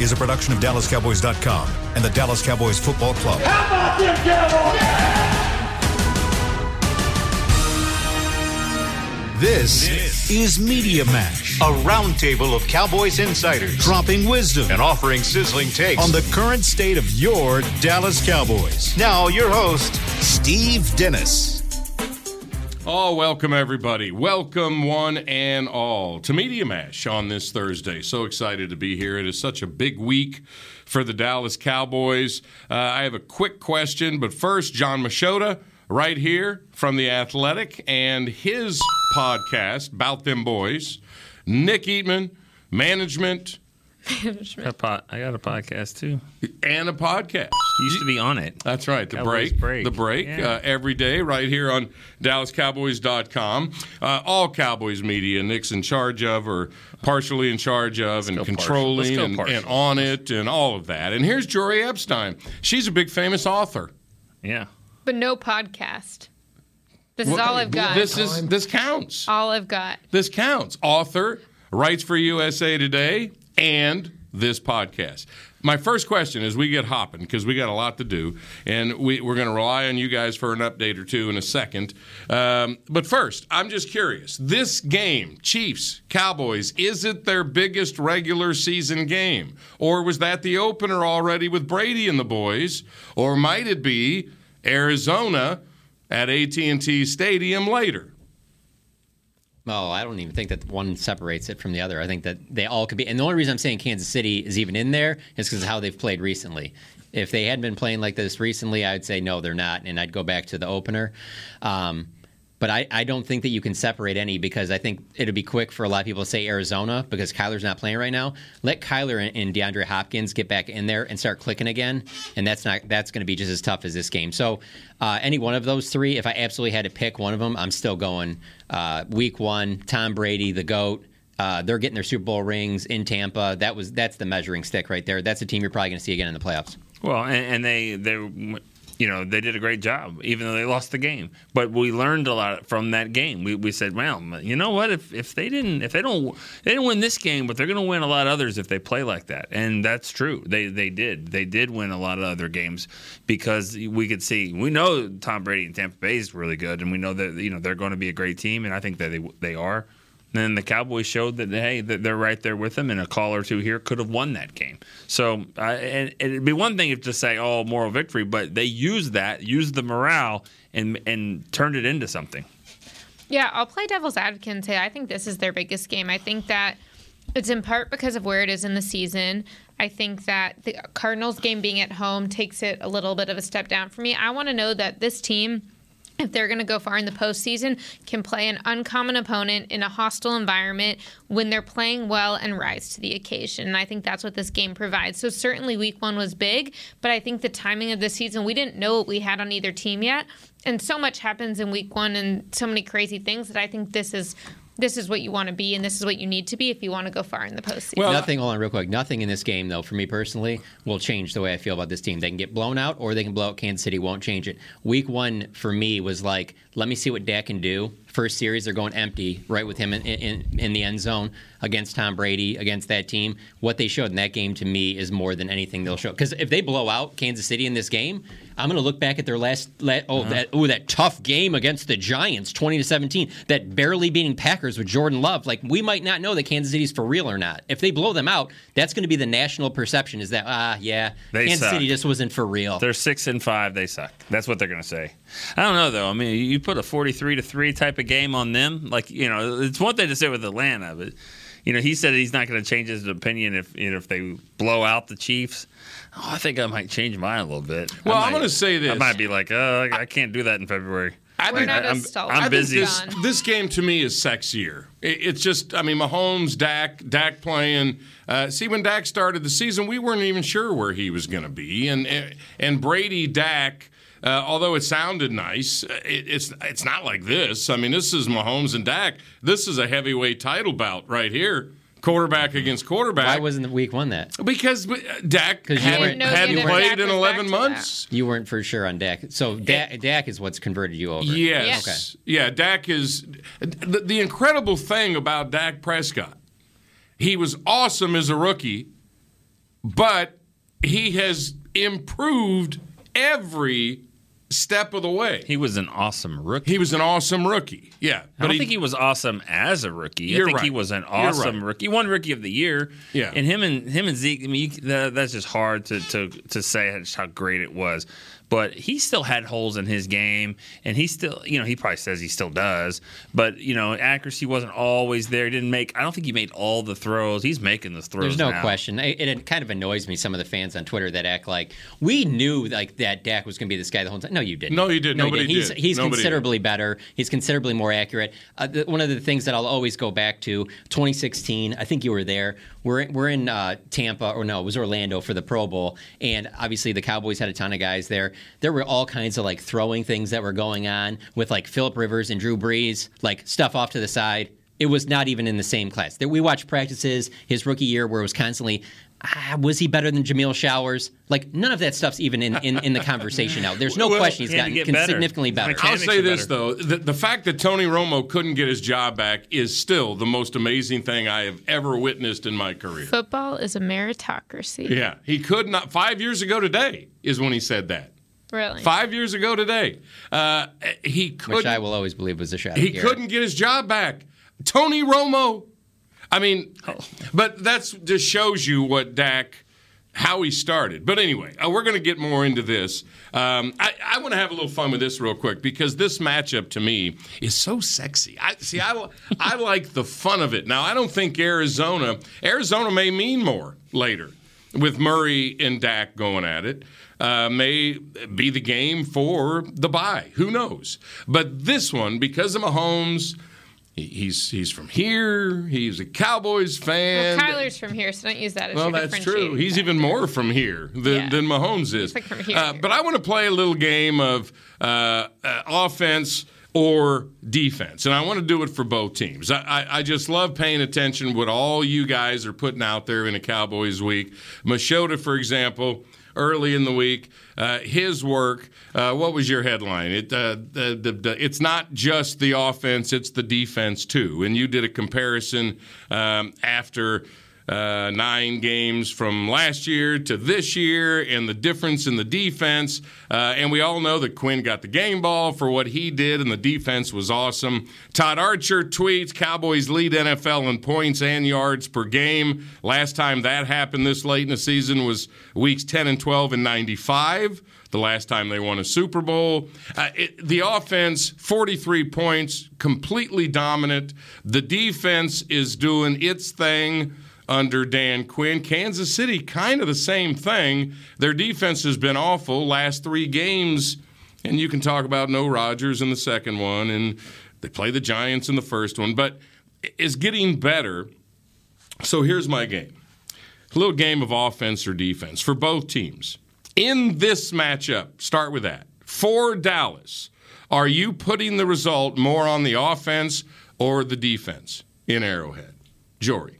is a production of DallasCowboys.com and the Dallas Cowboys Football Club. How about them Cowboys? Yeah! This is Media Mash, a roundtable of Cowboys insiders dropping wisdom and offering sizzling takes on the current state of your Dallas Cowboys. Now your host, Steve Dennis. Oh, welcome, everybody. Welcome, one and all, to Media Mash on this Thursday. So excited to be here. It is such a big week for the Dallas Cowboys. I have a quick question, but first, John Machota, right here from The Athletic, and his podcast, About Them Boys. Nick Eatman, Management. I got a podcast, too. And a podcast. You used to be on it. That's right. The Break. The Break. Yeah. Every day right here on DallasCowboys.com. All Cowboys media Nick's in charge of or partially in charge of and controlling and on it and all of that. And here's Jory Epstein. She's a big famous author. Yeah. But no podcast. This is all I've got. This counts. All I've got. This counts. Author, writes for USA Today. And this podcast. My first question is we get hopping because we got a lot to do, and we're going to rely on you guys for an update or two in a second. But first, I'm just curious. This game, Chiefs, Cowboys, is it their biggest regular season game? Or was that the opener already with Brady and the boys? Or might it be Arizona at AT&T Stadium later? Oh, I don't even think that one separates it from the other. I think that they all could be. And the only reason I'm saying Kansas City is even in there is because of how they've played recently. If they had been playing like this recently, I'd say, no, they're not. And I'd go back to the opener. But I don't think that you can separate any because I think it'll be quick for a lot of people to say Arizona because Kyler's not playing right now. Let Kyler and DeAndre Hopkins get back in there and start clicking again, and that's going to be just as tough as this game. So any one of those three, if I absolutely had to pick one of them, I'm still going week one, Tom Brady, the GOAT. They're getting their Super Bowl rings in Tampa. That's the measuring stick right there. That's a team you're probably going to see again in the playoffs. Well, and they they did a great job, even though they lost the game. But we learned a lot from that game. We said, well, you know what? If they didn't win this game, but they're going to win a lot of others if they play like that. And that's true. They did. They did win a lot of other games because we could see. We know Tom Brady and Tampa Bay is really good, and we know that they're going to be a great team, and I think that they are. And then the Cowboys showed that, hey, they're right there with them, and a call or two here could have won that game. So and it'd be one thing if to say, oh, moral victory, but they used the morale, and turned it into something. Yeah, I'll play devil's advocate and say I think this is their biggest game. I think that it's in part because of where it is in the season. I think that the Cardinals game being at home takes it a little bit of a step down for me. I want to know that this team, if they're going to go far in the postseason, can play an uncommon opponent in a hostile environment when they're playing well and rise to the occasion. And I think that's what this game provides. So certainly week one was big, but I think the timing of the season, we didn't know what we had on either team yet. And so much happens in week one and so many crazy things that I think this is what you want to be, and this is what you need to be if you want to go far in the postseason. Well, nothing in this game, though, for me personally, will change the way I feel about this team. They can get blown out, or they can blow out Kansas City, won't change it. Week one, for me, was like, let me see what Dak can do. First series, they're going empty, right with him in the end zone against Tom Brady, against that team. What they showed in that game, to me, is more than anything they'll show. Because if they blow out Kansas City in this game, I'm going to look back at their that tough game against the Giants, 20-17, that barely beating Packers with Jordan Love. Like, we might not know that Kansas City's for real or not. If they blow them out, that's going to be the national perception, is that, Kansas City just wasn't for real. They're 6-5. They suck. That's what they're going to say. I don't know, though. I mean, you put a 43-3 type a game on them, like, it's one thing to say with Atlanta, but he said he's not going to change his opinion if they blow out the Chiefs. Oh, I think I might change mine a little bit. Well, I'm going to say this. I might be like, I can't do that in February. I'm busy. This game to me is sexier. It's just, I mean, Mahomes, Dak playing. When Dak started the season, we weren't even sure where he was going to be, and Brady, Dak. Although it sounded nice, it's not like this. I mean, this is Mahomes and Dak. This is a heavyweight title bout right here, quarterback against quarterback. Why wasn't week one that? Because Dak hadn't played in 11 months. You weren't for sure on Dak. So Dak is what's converted you over. Yes. Okay. Yeah, Dak is the incredible thing about Dak Prescott. He was awesome as a rookie. but he has improved every step of the way. He was an awesome rookie. He was an awesome rookie, yeah. But I don't think he was awesome as a rookie. I think he was an awesome rookie. He won Rookie of the Year. Yeah. And him and Zeke, I mean, that's just hard to say just how great it was. But he still had holes in his game, and he still, he probably says he still does. But, accuracy wasn't always there. He didn't make, I don't think he made all the throws. He's making the throws. There's no question. It kind of annoys me, some of the fans on Twitter that act like we knew that Dak was going to be this guy the whole time. No, you didn't. No, you didn't. Nobody did. He's considerably better. He's considerably more accurate. One of the things that I'll always go back to, 2016, I think you were there. We're in Tampa, or no, it was Orlando for the Pro Bowl, and obviously the Cowboys had a ton of guys there. There were all kinds of throwing things that were going on with Phillip Rivers and Drew Brees, stuff off to the side. It was not even in the same class. We watched practices his rookie year where it was constantly, was he better than Jamil Showers? None of that stuff's even in the conversation now. There's no question he's gotten significantly better. I'll say this, though. The fact that Tony Romo couldn't get his job back is still the most amazing thing I have ever witnessed in my career. Football is a meritocracy. Yeah. He could not. 5 years ago today is when he said that. Really? 5 years ago today. He couldn't. Which I will always believe was a shot. He couldn't get his job back. Tony Romo. I mean, but that just shows you what Dak, how he started. But anyway, we're going to get more into this. I want to have a little fun with this real quick because this matchup to me is so sexy. I like the fun of it. Now, I don't think Arizona may mean more later with Murray and Dak going at it. May be the game for the bye. Who knows? But this one, because of Mahomes, he's from here. He's a Cowboys fan. Well, Kyler's from here, so don't use that as your differentiating factor. Well, that's true. He's even more from here than Mahomes is. He's from here. But I want to play a little game of offense or defense, and I want to do it for both teams. I just love paying attention what all you guys are putting out there in a Cowboys week. Machota, for example, early in the week, his work. What was your headline? It's not just the offense; it's the defense too. And you did a comparison after 9 games from last year to this year, and the difference in the defense. And we all know that Quinn got the game ball for what he did, and the defense was awesome. Todd Archer tweets: Cowboys lead NFL in points and yards per game. Last time that happened this late in the season was weeks 10 and 12 in 95, the last time they won a Super Bowl. The offense, 43 points, completely dominant. The defense is doing its thing under Dan Quinn. Kansas City, kind of the same thing. Their defense has been awful last 3 games, and you can talk about no Rodgers in the second one, and they play the Giants in the first one, but it's getting better. So here's my game. A little game of offense or defense for both teams. In this matchup, start with that. For Dallas, are you putting the result more on the offense or the defense in Arrowhead? Jory.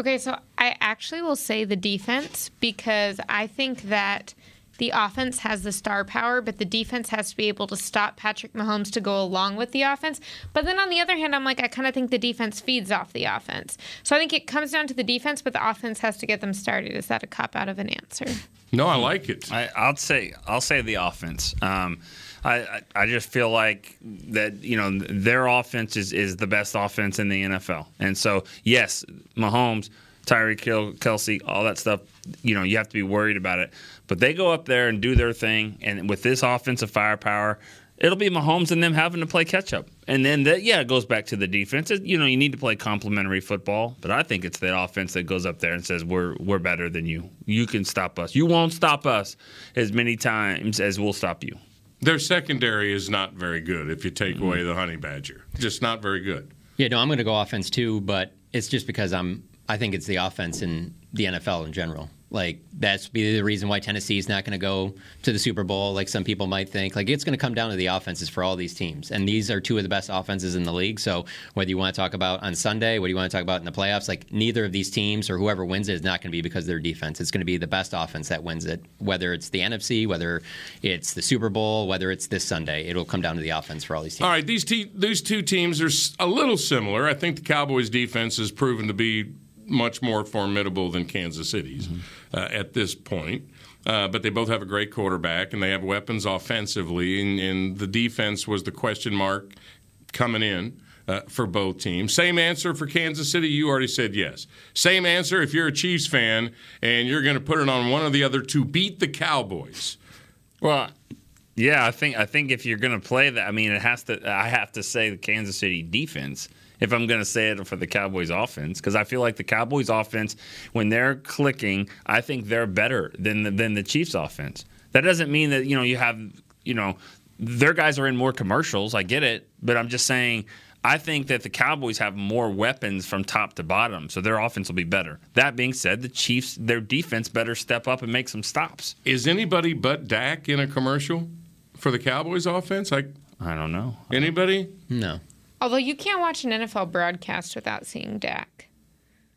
Okay, so I actually will say the defense because I think that the offense has the star power, but the defense has to be able to stop Patrick Mahomes to go along with the offense. But then on the other hand, I'm I kind of think the defense feeds off the offense. So I think it comes down to the defense, but the offense has to get them started. Is that a cop-out of an answer? No, I like it. I'll say the offense. I just feel like that, their offense is the best offense in the NFL. And so, yes, Mahomes, Tyreek Hill, Kelce, all that stuff, you have to be worried about it. But they go up there and do their thing, and with this offensive firepower, it'll be Mahomes and them having to play catch-up. And then, it goes back to the defense. You need to play complementary football, but I think it's the offense that goes up there and says, we're better than you. You can stop us. You won't stop us as many times as we'll stop you. Their secondary is not very good if you take away the Honey Badger. Just not very good. Yeah, no, I'm going to go offense too, but it's just because I think it's the offense in the NFL in general. That's the reason why Tennessee's not going to go to the Super Bowl like some people might think. It's going to come down to the offenses for all these teams. And these are two of the best offenses in the league. So whether you want to talk about on Sunday, what do you want to talk about in the playoffs, neither of these teams or whoever wins it is not going to be because of their defense. It's going to be the best offense that wins it, whether it's the NFC, whether it's the Super Bowl, whether it's this Sunday. It'll come down to the offense for all these teams. All right, these two teams are a little similar. I think the Cowboys' defense has proven to be much more formidable than Kansas City's at this point. But they both have a great quarterback, and they have weapons offensively, and the defense was the question mark coming in for both teams. Same answer for Kansas City. You already said yes. Same answer if you're a Chiefs fan and you're going to put it on one or the other to beat the Cowboys. Well, yeah, I think if you're going to play that, I mean, it has to. I have to say the Kansas City defense if I'm going to say it for the Cowboys offense, because I feel like the Cowboys offense, when they're clicking, I think they're better than the Chiefs offense. That doesn't mean that their guys are in more commercials. I get it, but I'm just saying I think that the Cowboys have more weapons from top to bottom, so their offense will be better. That being said, the Chiefs, their defense better step up and make some stops. Is anybody but Dak in a commercial for the Cowboys offense? I don't know. Anybody? No. Although you can't watch an NFL broadcast without seeing Dak.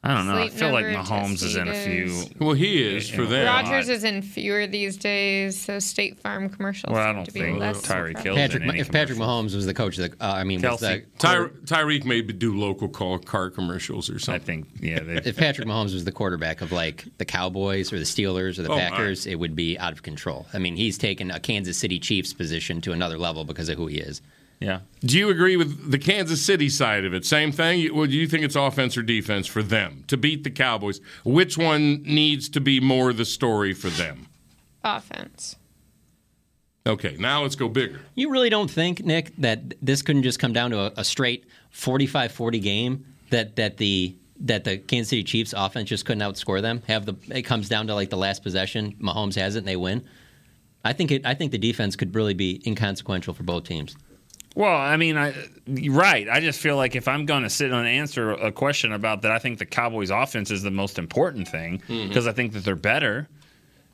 I don't know. I feel like Mahomes is in a few. Well, he is for them. Rodgers is in fewer these days, so State Farm commercials seem to be less. Tyreek Hill. If Patrick Mahomes was the coach, Tyreek maybe do local car commercials or something. I think, yeah. If Patrick Mahomes was the quarterback of, like, the Cowboys or the Steelers or the Packers, it would be out of control. I mean, he's taken a Kansas City Chiefs position to another level because of who he is. Yeah. Do you agree with the Kansas City side of it? Same thing? Well, do you think it's offense or defense for them to beat the Cowboys? Which one needs to be more the story for them? Offense. Okay, now let's go bigger. You really don't think, Nick, that this couldn't just come down to a straight 45-40 game that the Kansas City Chiefs offense just couldn't outscore them? It comes down to like the last possession, Mahomes has it and they win. I think the defense could really be inconsequential for both teams. Well, I mean, right. I just feel like if I'm going to sit and answer a question about that, I think the Cowboys' offense is the most important thing because I think that they're better.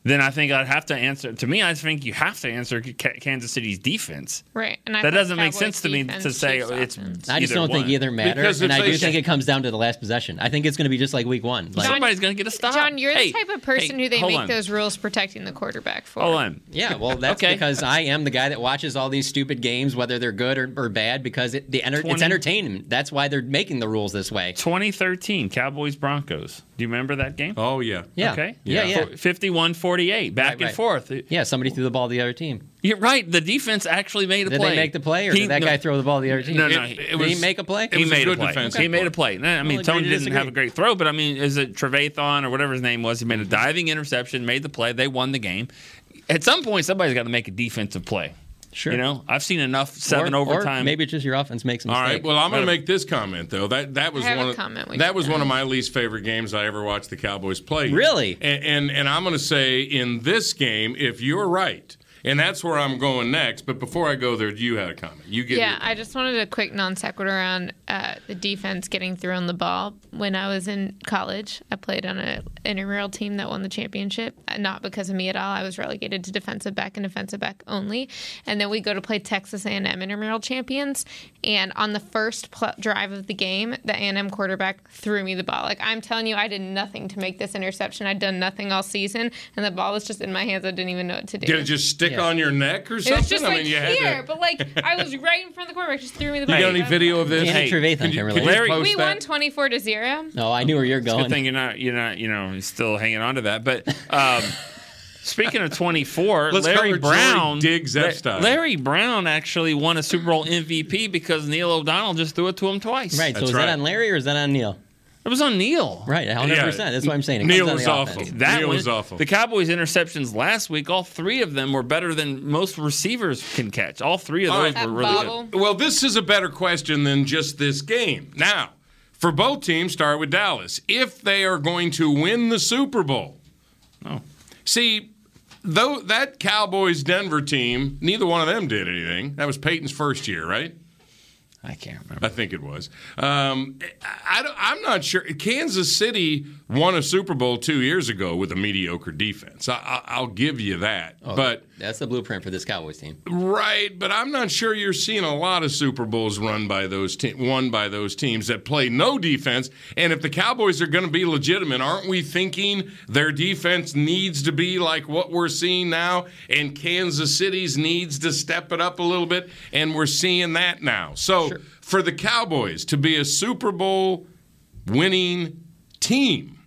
Then I think I'd have to answer. To me, I think you have to answer Kansas City's defense. Right, and that doesn't make sense to me to say it's. I just don't think either matters, and I do think it comes down to the last possession. I think it's going to be just like Week 1. Like, somebody's going to get a stop. John, you're the type of person who they make those rules protecting the quarterback for. Hold on. Yeah, well, that's because I am the guy that watches all these stupid games, whether they're good or bad, because it's entertainment. That's why they're making the rules this way. 2013 Cowboys Broncos. Do you remember that game? Oh yeah. Yeah. Okay. Yeah. 51-48, back and forth. Yeah, somebody threw the ball to the other team. You're right. The defense actually made a play. Did they make the play, or did that guy throw the ball to the other team? No. Did he make a play? He made a play. He made a play. I mean, Tony didn't have a great throw, but I mean, is it Trevathan or whatever his name was? He made a diving interception, made the play. They won the game. At some point, somebody's got to make a defensive play. Sure. You know, I've seen enough overtime. Or maybe it's just your offense makes a mistake. All right. Well, I'm going to make this comment though. That was one of my least favorite games I ever watched the Cowboys play. Really? And I'm going to say in this game, if you're right, and that's where I'm going next. But before I go there, you had a comment. Yeah, I just wanted a quick non sequitur on the defense getting thrown the ball. When I was in college, I played on an intramural team that won the championship. Not because of me at all. I was relegated to defensive back and defensive back only. And then we go to play Texas A&M intramural champions. And on the first drive of the game, the A&M quarterback threw me the ball. Like, I'm telling you, I did nothing to make this interception. I'd done nothing all season. And the ball was just in my hands. I didn't even know what to do. Did it just stick on your neck or something? It was just I was right in front of the quarterback. Just threw me the ball. You got any video of this? We won 24-0. No, I knew where you're going. It's a good thing you're still hanging on to that. But speaking of 24, Larry Brown digs that stuff. Larry Brown actually won a Super Bowl MVP because Neil O'Donnell just threw it to him twice. Right. So is that on Larry or is that on Neil? It was on Neil. Right, 100%. Yeah. That's what I'm saying. Neil was awful. The Cowboys' interceptions last week, all three of them were better than most receivers can catch. All three of those were really good. Well, this is a better question than just this game. Now, for both teams, start with Dallas. If they are going to win the Super Bowl. Oh. See, though that Cowboys-Denver team, neither one of them did anything. That was Peyton's first year, right? I can't remember. I think it was. I'm not sure. Kansas City won a Super Bowl 2 years ago with a mediocre defense. I'll give you that. Oh, but that's the blueprint for this Cowboys team, right? But I'm not sure you're seeing a lot of Super Bowls won by those teams that play no defense. And if the Cowboys are going to be legitimate, aren't we thinking their defense needs to be like what we're seeing now, and Kansas City's needs to step it up a little bit? And we're seeing that now. So. Sure. For the Cowboys to be a Super Bowl winning team.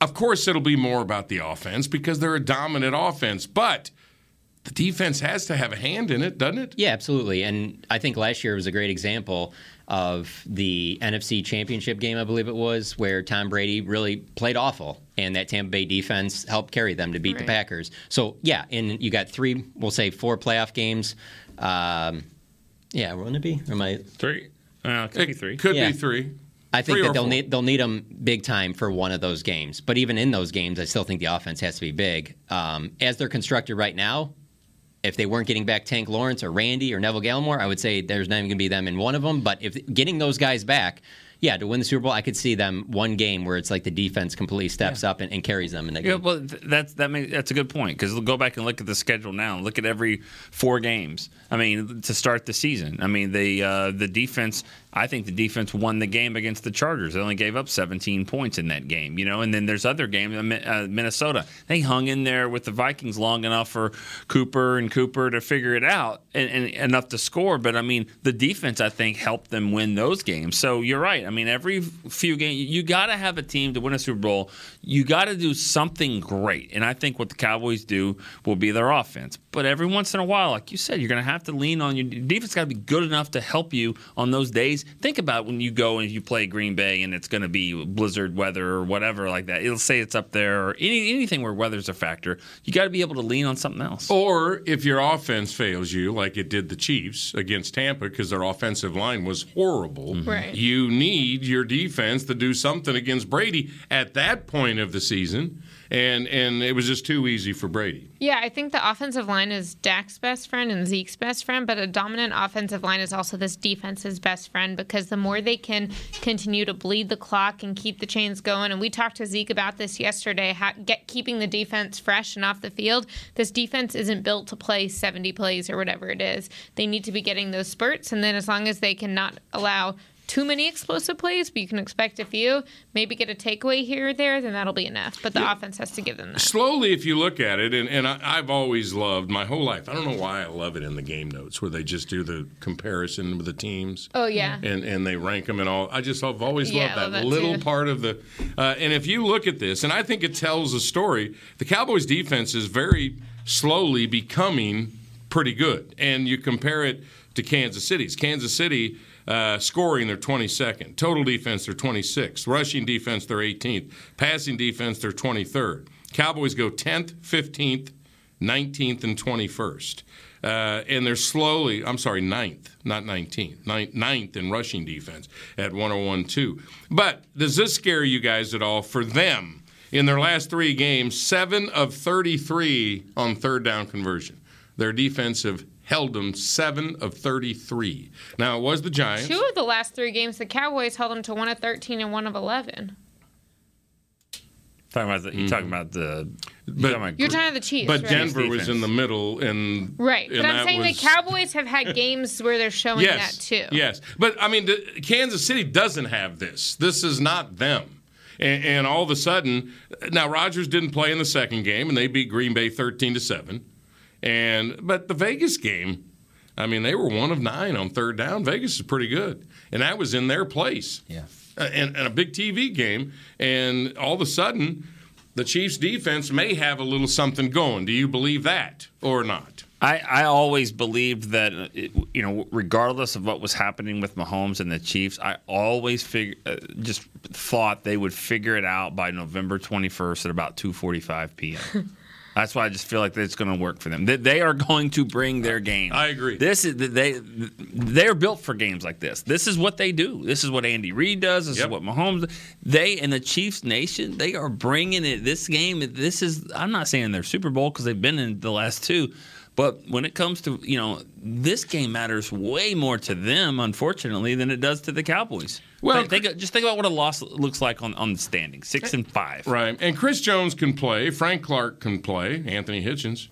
Of course, it'll be more about the offense because they're a dominant offense, but the defense has to have a hand in it, doesn't it? Yeah, absolutely. And I think last year was a great example of the NFC Championship game, I believe it was, where Tom Brady really played awful, and that Tampa Bay defense helped carry them to beat the Packers. So, yeah, and you got three, we'll say four playoff games. Yeah, wouldn't it be? Or am I... Three. It could be three. I think that they'll need them big time for one of those games. But even in those games, I still think the offense has to be big. As they're constructed right now, if they weren't getting back Tank Lawrence or Randy or Neville Gallimore, I would say there's not even going to be them in one of them. But if getting those guys back, yeah, to win the Super Bowl, I could see them one game where it's like the defense completely steps up and carries them in that game. Yeah, well, that's a good point because go back and look at the schedule now. Look at every four games. I mean, to start the season. I mean, the defense. I think the defense won the game against the Chargers. They only gave up 17 points in that game, you know. And then there's other games. Minnesota, they hung in there with the Vikings long enough for Cooper to figure it out and enough to score. But, I mean, the defense, I think, helped them win those games. So you're right. I mean, every few games, you got to have a team to win a Super Bowl. You got to do something great. And I think what the Cowboys do will be their offense. But every once in a while, like you said, you're going to have to lean on your defense. Got to be good enough to help you on those days. Think about when you go and you play Green Bay and it's going to be blizzard weather or whatever like that. It'll say it's up there or anything where weather's a factor. You got to be able to lean on something else. Or if your offense fails you, like it did the Chiefs against Tampa because their offensive line was horrible, you need your defense to do something against Brady at that point of the season. And it was just too easy for Brady. Yeah, I think the offensive line is Dak's best friend and Zeke's best friend, but a dominant offensive line is also this defense's best friend because the more they can continue to bleed the clock and keep the chains going, and we talked to Zeke about this yesterday, keeping the defense fresh and off the field. This defense isn't built to play 70 plays or whatever it is. They need to be getting those spurts, and then as long as they cannot allow too many explosive plays, but you can expect a few. Maybe get a takeaway here or there, then that'll be enough. But the offense has to give them that. Slowly, if you look at it, and I've always loved my whole life. I don't know why I love it in the game notes where they just do the comparison with the teams. Oh, yeah. And they rank them and all. I just have always loved that little part of the and if you look at this, and I think it tells a story, the Cowboys' defense is very slowly becoming pretty good. And you compare it to Kansas City's. Kansas City – scoring, they're 22nd. Total defense, they're 26th. Rushing defense, they're 18th. Passing defense, they're 23rd. Cowboys go 10th, 15th, 19th, and 21st. And they're slowly, 9th, not 19th, 9th in rushing defense at 101.2. But does this scare you guys at all? For them, in their last three games, 7 of 33 on third down conversion. Their defensive held them 7 of 33. Now, it was the Giants. 2 of the last 3 games, the Cowboys held them to 1 of 13 and 1 of 11. You're talking about the Chiefs, but right? Denver was in the middle. And, right. But I'm saying the Cowboys have had games where they're showing that, too. Yes. But, I mean, Kansas City doesn't have this. This is not them. And all of a sudden, now Rodgers didn't play in the second game, and they beat Green Bay 13-7. But the Vegas game, I mean, they were 1 of 9 on third down. Vegas is pretty good, and that was in their place. Yeah, and a big TV game, and all of a sudden, the Chiefs' defense may have a little something going. Do you believe that or not? I always believed that, regardless of what was happening with Mahomes and the Chiefs, I always just thought they would figure it out by November 21st at about 2:45 p.m. That's why I just feel like it's going to work for them. They are going to bring their game. I agree. They are built for games like this. This is what they do. This is what Andy Reid does. This is what Mahomes does. They and the Chiefs Nation, they are bringing it. This game, this is – I'm not saying they're Super Bowl because they've been in the last two. But when it comes to, this game matters way more to them, unfortunately, than it does to the Cowboys. Well, just think about what a loss looks like on the standings, 6-5. Right. And Chris Jones can play. Frank Clark can play. Anthony Hitchens.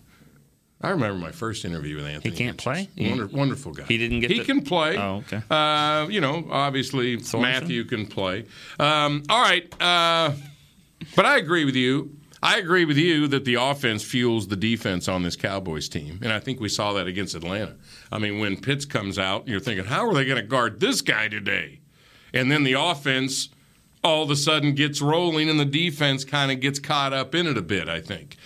I remember my first interview with Anthony. He can't play? Wonderful guy. He didn't get can play. Oh, okay. Obviously, Sorensen? Matthew can play. All right. But I agree with you. I agree with you that the offense fuels the defense on this Cowboys team, and I think we saw that against Atlanta. I mean, when Pitts comes out, you're thinking, how are they going to guard this guy today? And then the offense all of a sudden gets rolling and the defense kind of gets caught up in it a bit, I think.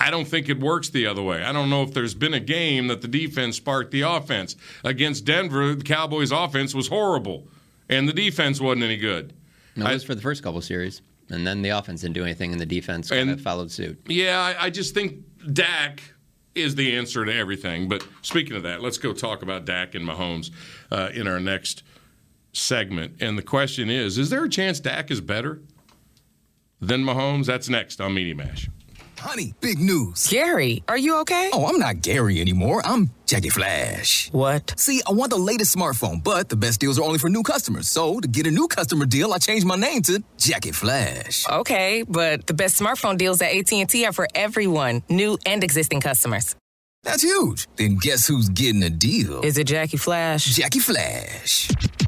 I don't think it works the other way. I don't know if there's been a game that the defense sparked the offense. Against Denver, the Cowboys' offense was horrible, and the defense wasn't any good. No, it was for the first couple series, and then the offense didn't do anything, and the defense kind of followed suit. Yeah, I just think Dak is the answer to everything. But speaking of that, let's go talk about Dak and Mahomes in our next segment. And the question is there a chance Dak is better than Mahomes? That's next on Media Mash. Honey, big news. Gary, are you okay? Oh, I'm not Gary anymore. I'm Jackie Flash. What? See, I want the latest smartphone, but the best deals are only for new customers. So to get a new customer deal, I changed my name to Jackie Flash. Okay, but the best smartphone deals at AT&T are for everyone, new and existing customers. That's huge. Then guess who's getting a deal? Is it Jackie Flash? Jackie Flash.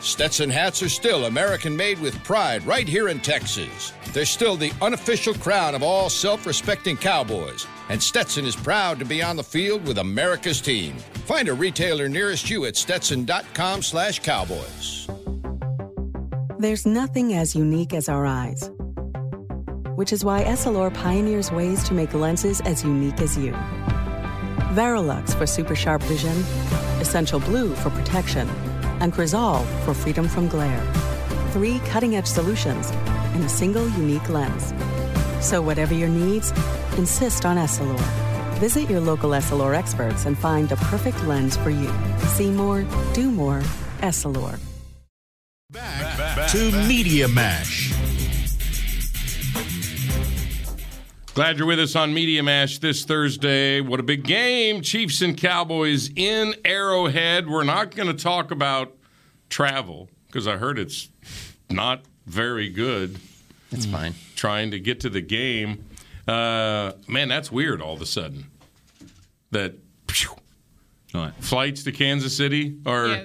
Stetson hats are still American-made with pride right here in Texas. They're still the unofficial crown of all self-respecting cowboys. And Stetson is proud to be on the field with America's team. Find a retailer nearest you at stetson.com/cowboys. There's nothing as unique as our eyes, which is why Essilor pioneers ways to make lenses as unique as you. Verilux for super sharp vision, Essential Blue for protection, and Crizal for freedom from glare. Three cutting-edge solutions in a single unique lens. So whatever your needs, insist on Essilor. Visit your local Essilor experts and find the perfect lens for you. See more, do more, Essilor. Back to Media Mash. Glad you're with us on Media Mash this Thursday. What a big game. Chiefs and Cowboys in Arrowhead. We're not going to talk about travel because I heard it's not very good. It's fine. Trying to get to the game. Man, that's weird all of a sudden. That flights to Kansas City are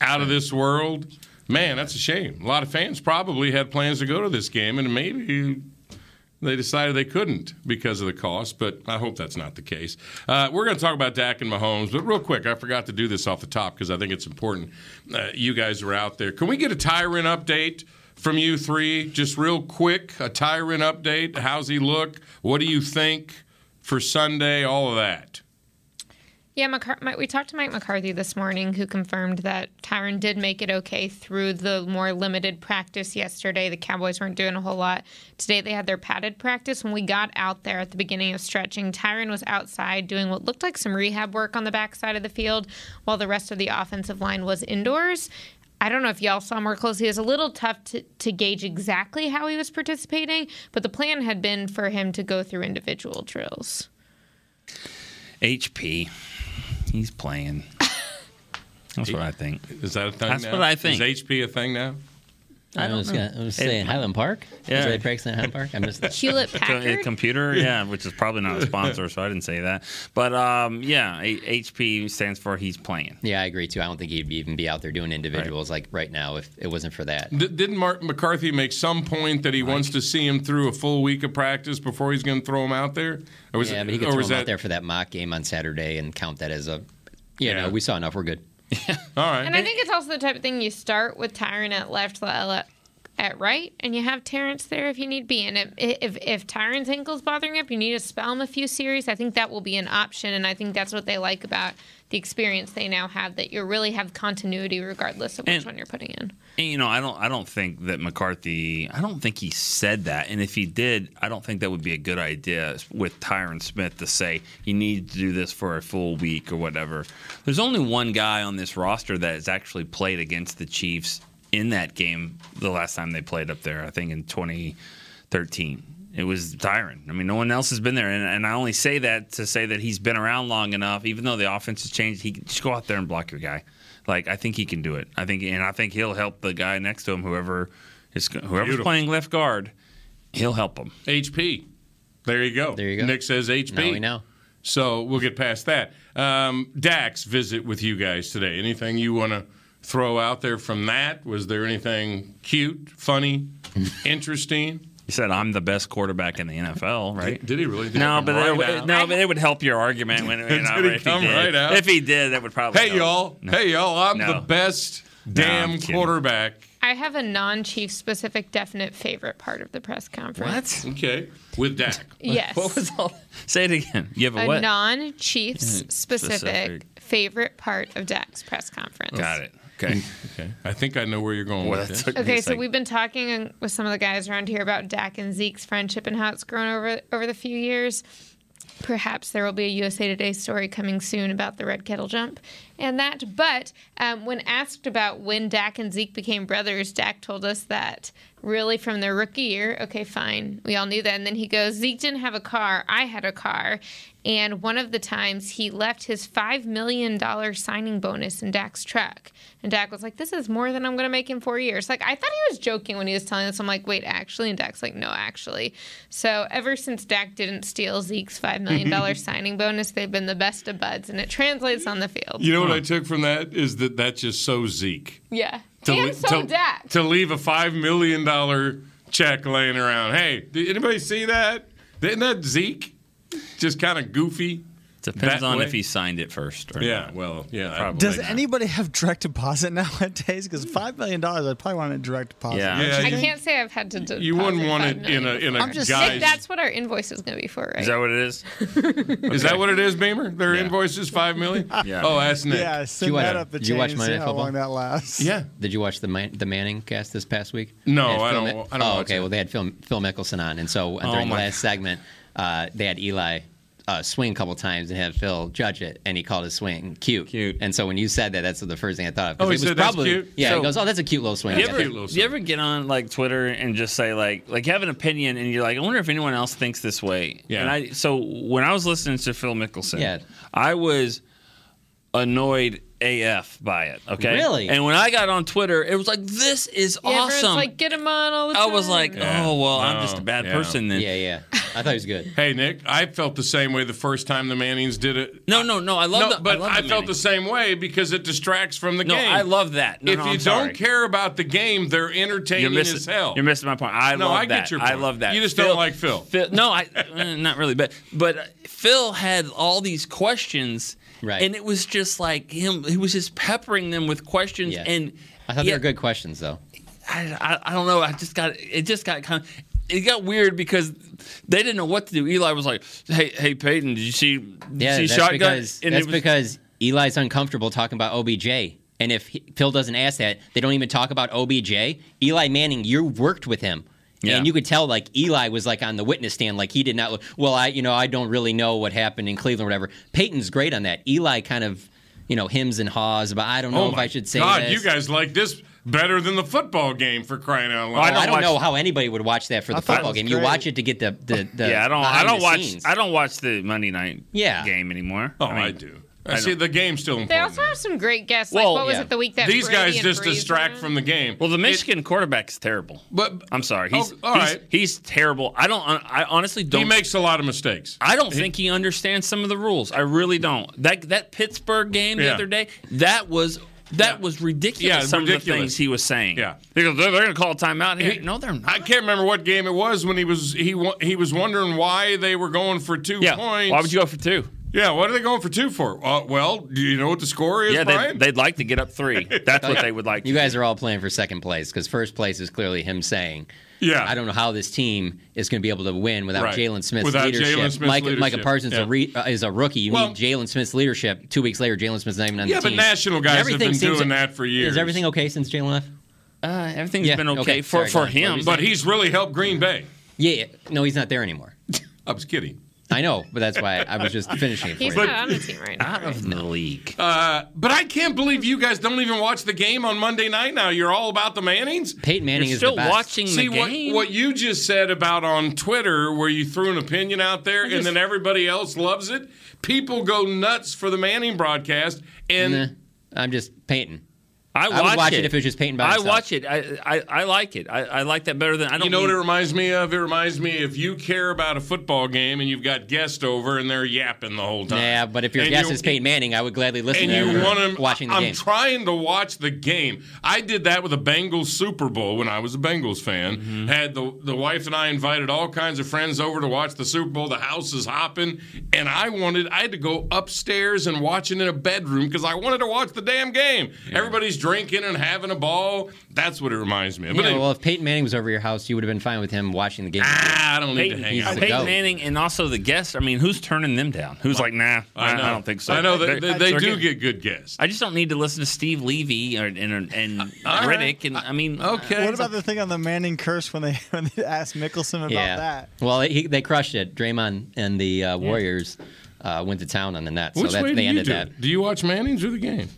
out of this world. Man, that's a shame. A lot of fans probably had plans to go to this game, and maybe they decided they couldn't because of the cost, but I hope that's not the case. We're going to talk about Dak and Mahomes, but real quick, I forgot to do this off the top because I think it's important you guys are out there. Can we get a Tyron update from you three? Just real quick, a Tyron update. How's he look? What do you think for Sunday? All of that. Yeah, we talked to Mike McCarthy this morning, who confirmed that Tyron did make it okay through the more limited practice yesterday. The Cowboys weren't doing a whole lot. Today they had their padded practice. When we got out there at the beginning of stretching, Tyron was outside doing what looked like some rehab work on the backside of the field while the rest of the offensive line was indoors. I don't know if y'all saw more closely. It was a little tough to gauge exactly how he was participating, but the plan had been for him to go through individual drills. HP. He's playing. That's what I think. Is that a thing That's now? What I think. Is HP a thing now? I don't know. I was saying Highland Park. Yeah. Is they practicing at Highland Park? I missed that. Hewlett-Packard? A computer, yeah, which is probably not a sponsor, so I didn't say that. But, yeah, HP stands for he's playing. Yeah, I agree, too. I don't think he'd even be out there doing individuals right. Like right now if it wasn't for that. Didn't Mark McCarthy make some point that he wants to see him through a full week of practice before he's going to throw him out there? Or was but he could throw him out there for that mock game on Saturday and count that as a, no, we saw enough. We're good. Yeah. All right. And I think it's also the type of thing you start with Tyron at left at right, and you have Terrence there if you need be. And if Tyron's ankle's bothering him, you need to spell him a few series. I think that will be an option, and I think that's what they like about the experience they now have, that you really have continuity regardless of which one you're putting in. And, you know, I don't think that McCarthy, I don't think he said that. And if he did, I don't think that would be a good idea with Tyron Smith to say you need to do this for a full week or whatever. There's only one guy on this roster that has actually played against the Chiefs in that game the last time they played up there, I think in 2013. It was Tyron. I mean, no one else has been there. And I only say that to say that he's been around long enough, even though the offense has changed, he can just go out there and block your guy. Like, I think he can do it. I think he'll help the guy next to him, whoever's playing left guard, he'll help him. HP. There you go. Nick says HP. Now we know. So we'll get past that. Dak's visit with you guys today. Anything you want to throw out there from that? Was there anything cute, funny, interesting? He said, "I'm the best quarterback in the NFL," right? Did he really? But it would help your argument when if he did. If he did, that would probably. Hey y'all, I'm the best damn quarterback. I have a non-Chiefs specific, definite favorite part of the press conference. What? Okay, with Dak. Yes. What was all? Say it again. You have a non-Chiefs specific favorite part of Dak's press conference. Got it. Okay. I think I know where you're going with this. Okay, so we've been talking with some of the guys around here about Dak and Zeke's friendship and how it's grown over the few years. Perhaps there will be a USA Today story coming soon about the red kettle jump and that. But when asked about when Dak and Zeke became brothers, Dak told us that really from their rookie year, okay, fine, we all knew that. And then he goes, Zeke didn't have a car. I had a car. And one of the times he left his $5 million signing bonus in Dak's truck. And Dak was like, this is more than I'm going to make in 4 years. Like, I thought he was joking when he was telling us. I'm like, wait, actually? And Dak's like, no, actually. So ever since Dak didn't steal Zeke's $5 million signing bonus, they've been the best of buds. And it translates on the field. You know what I took from that is that that's just so Zeke. Yeah. Dak. To leave a $5 million check laying around. Hey, did anybody see that? Isn't that Zeke? Just kind of goofy. Depends on if he signed it first or not. Well, probably. Does anybody have direct deposit nowadays? Because $5 million, I'd probably want it direct deposit. Yeah. I can't say I've had to deposit. You wouldn't want it in a guy's. That's what our invoice is going to be for, right? Is that what it is? Okay. Is that what it is, Beamer? Their invoice is $5 million? Yeah. Oh, ask Nick. Yeah, send that up the chain and see how long that lasts. Yeah. Did you watch the Manning cast this past week? No, I don't watch it. Oh, okay. Well, they had Phil Mickelson on. And so during the last segment, they had Eli swing a couple times and had Phil judge it, and he called his swing cute. And so when you said that, that's the first thing I thought of. Oh, he said probably, that's cute? Yeah, so, he goes, oh, that's a cute little swing. You ever get on like Twitter and just say like you have an opinion, and you're like, I wonder if anyone else thinks this way. Yeah. And so when I was listening to Phil Mickelson, I was annoyed AF by it. Okay, really. And when I got on Twitter, it was like, this is awesome. Like, get him on all the time. I was like, I'm just a bad person then. Yeah. I thought he was good. Hey, Nick, I felt the same way the first time the Mannings did it. No, I love that. But I felt the same way because it distracts from the game. No, I love that. If you don't care about the game, they're entertaining as hell. You're missing my point. I get your point. I love that. You just don't like Phil. Not really. But Phil had all these questions. Right. And it was just like him. He was just peppering them with questions. Yeah. And I thought they were good questions, though. I don't know. It got weird because they didn't know what to do. Eli was like, "Hey, Peyton, did you see? Shotgun?" Because Eli's uncomfortable talking about OBJ. And if Phil doesn't ask that, they don't even talk about OBJ. Eli Manning, you worked with him. Yeah. And you could tell, like, Eli was, like, on the witness stand. Like, he did not look, I don't really know what happened in Cleveland or whatever. Peyton's great on that. Eli kind of, hems and haws. But I don't know if I should say this. You guys like this better than the football game, for crying out loud. Well, I don't know how anybody would watch that for the football game. You watch it to get the I don't watch the Monday night game anymore. Oh, I do. I see the game's still important. They also have some great guests. Like, what was it the week that these Brady guys just distract from the game? Well, the Michigan quarterback is terrible. But I'm sorry, he's terrible. I honestly don't. He makes a lot of mistakes. I don't think he understands some of the rules. I really don't. That Pittsburgh game the other day, that was ridiculous. Yeah, some of the things he was saying. Yeah, because they're going to call a timeout here. No, they're not. I can't remember what game it was when he was wondering why they were going for 2 points. Why would you go for two? Yeah, what are they going for two for? Well, do you know what the score is, Brian? They'd like to get up three. That's what they would like to do. You guys are all playing for second place because first place is clearly him saying, I don't know how this team is going to be able to win without Jalen Smith's leadership. Micah Parsons is a rookie. You need Jalen Smith's leadership. 2 weeks later, Jalen Smith's not even on the team. Yeah, but national guys have been doing that for years. Is everything okay since Jalen left? Everything's been okay for him. But he's really helped Green Bay. Yeah. No, he's not there anymore. I was kidding. I know, but that's why I was just finishing it for you. He's not on the team right now. Out of the league. But I can't believe you guys don't even watch the game on Monday night now. You're all about the Mannings? Peyton Manning is the best. You're still watching the game? See, what you just said about on Twitter where you threw an opinion out there and then everybody else loves it, people go nuts for the Manning broadcast. And I'm just Peyton. I would watch it if it was just Peyton by himself. I watch it. I like it. I like that better than I don't. You know what it reminds me of? It reminds me if you care about a football game and you've got guests over and they're yapping the whole time. Yeah, but if your guest is Peyton Manning, I would gladly listen to him watching the game. I'm trying to watch the game. I did that with a Bengals Super Bowl when I was a Bengals fan. Mm-hmm. Had the wife and I invited all kinds of friends over to watch the Super Bowl. The house is hopping, and I had to go upstairs and watch it in a bedroom because I wanted to watch the damn game. Yeah. Everybody's drinking and having a ball. That's what it reminds me of. Yeah, well, if Peyton Manning was over your house, you would have been fine with him watching the game. I don't need to hang out. Peyton Manning and also the guests, I mean, who's turning them down? Who's like, nah, I don't think so. I know. They do get good guests. I just don't need to listen to Steve Levy and Riddick. And, I mean, okay. What about the thing on the Manning curse when they asked Mickelson about that? Well, they crushed it. Draymond and the Warriors went to town on the net. So they ended that. Do you watch Manning's or the game?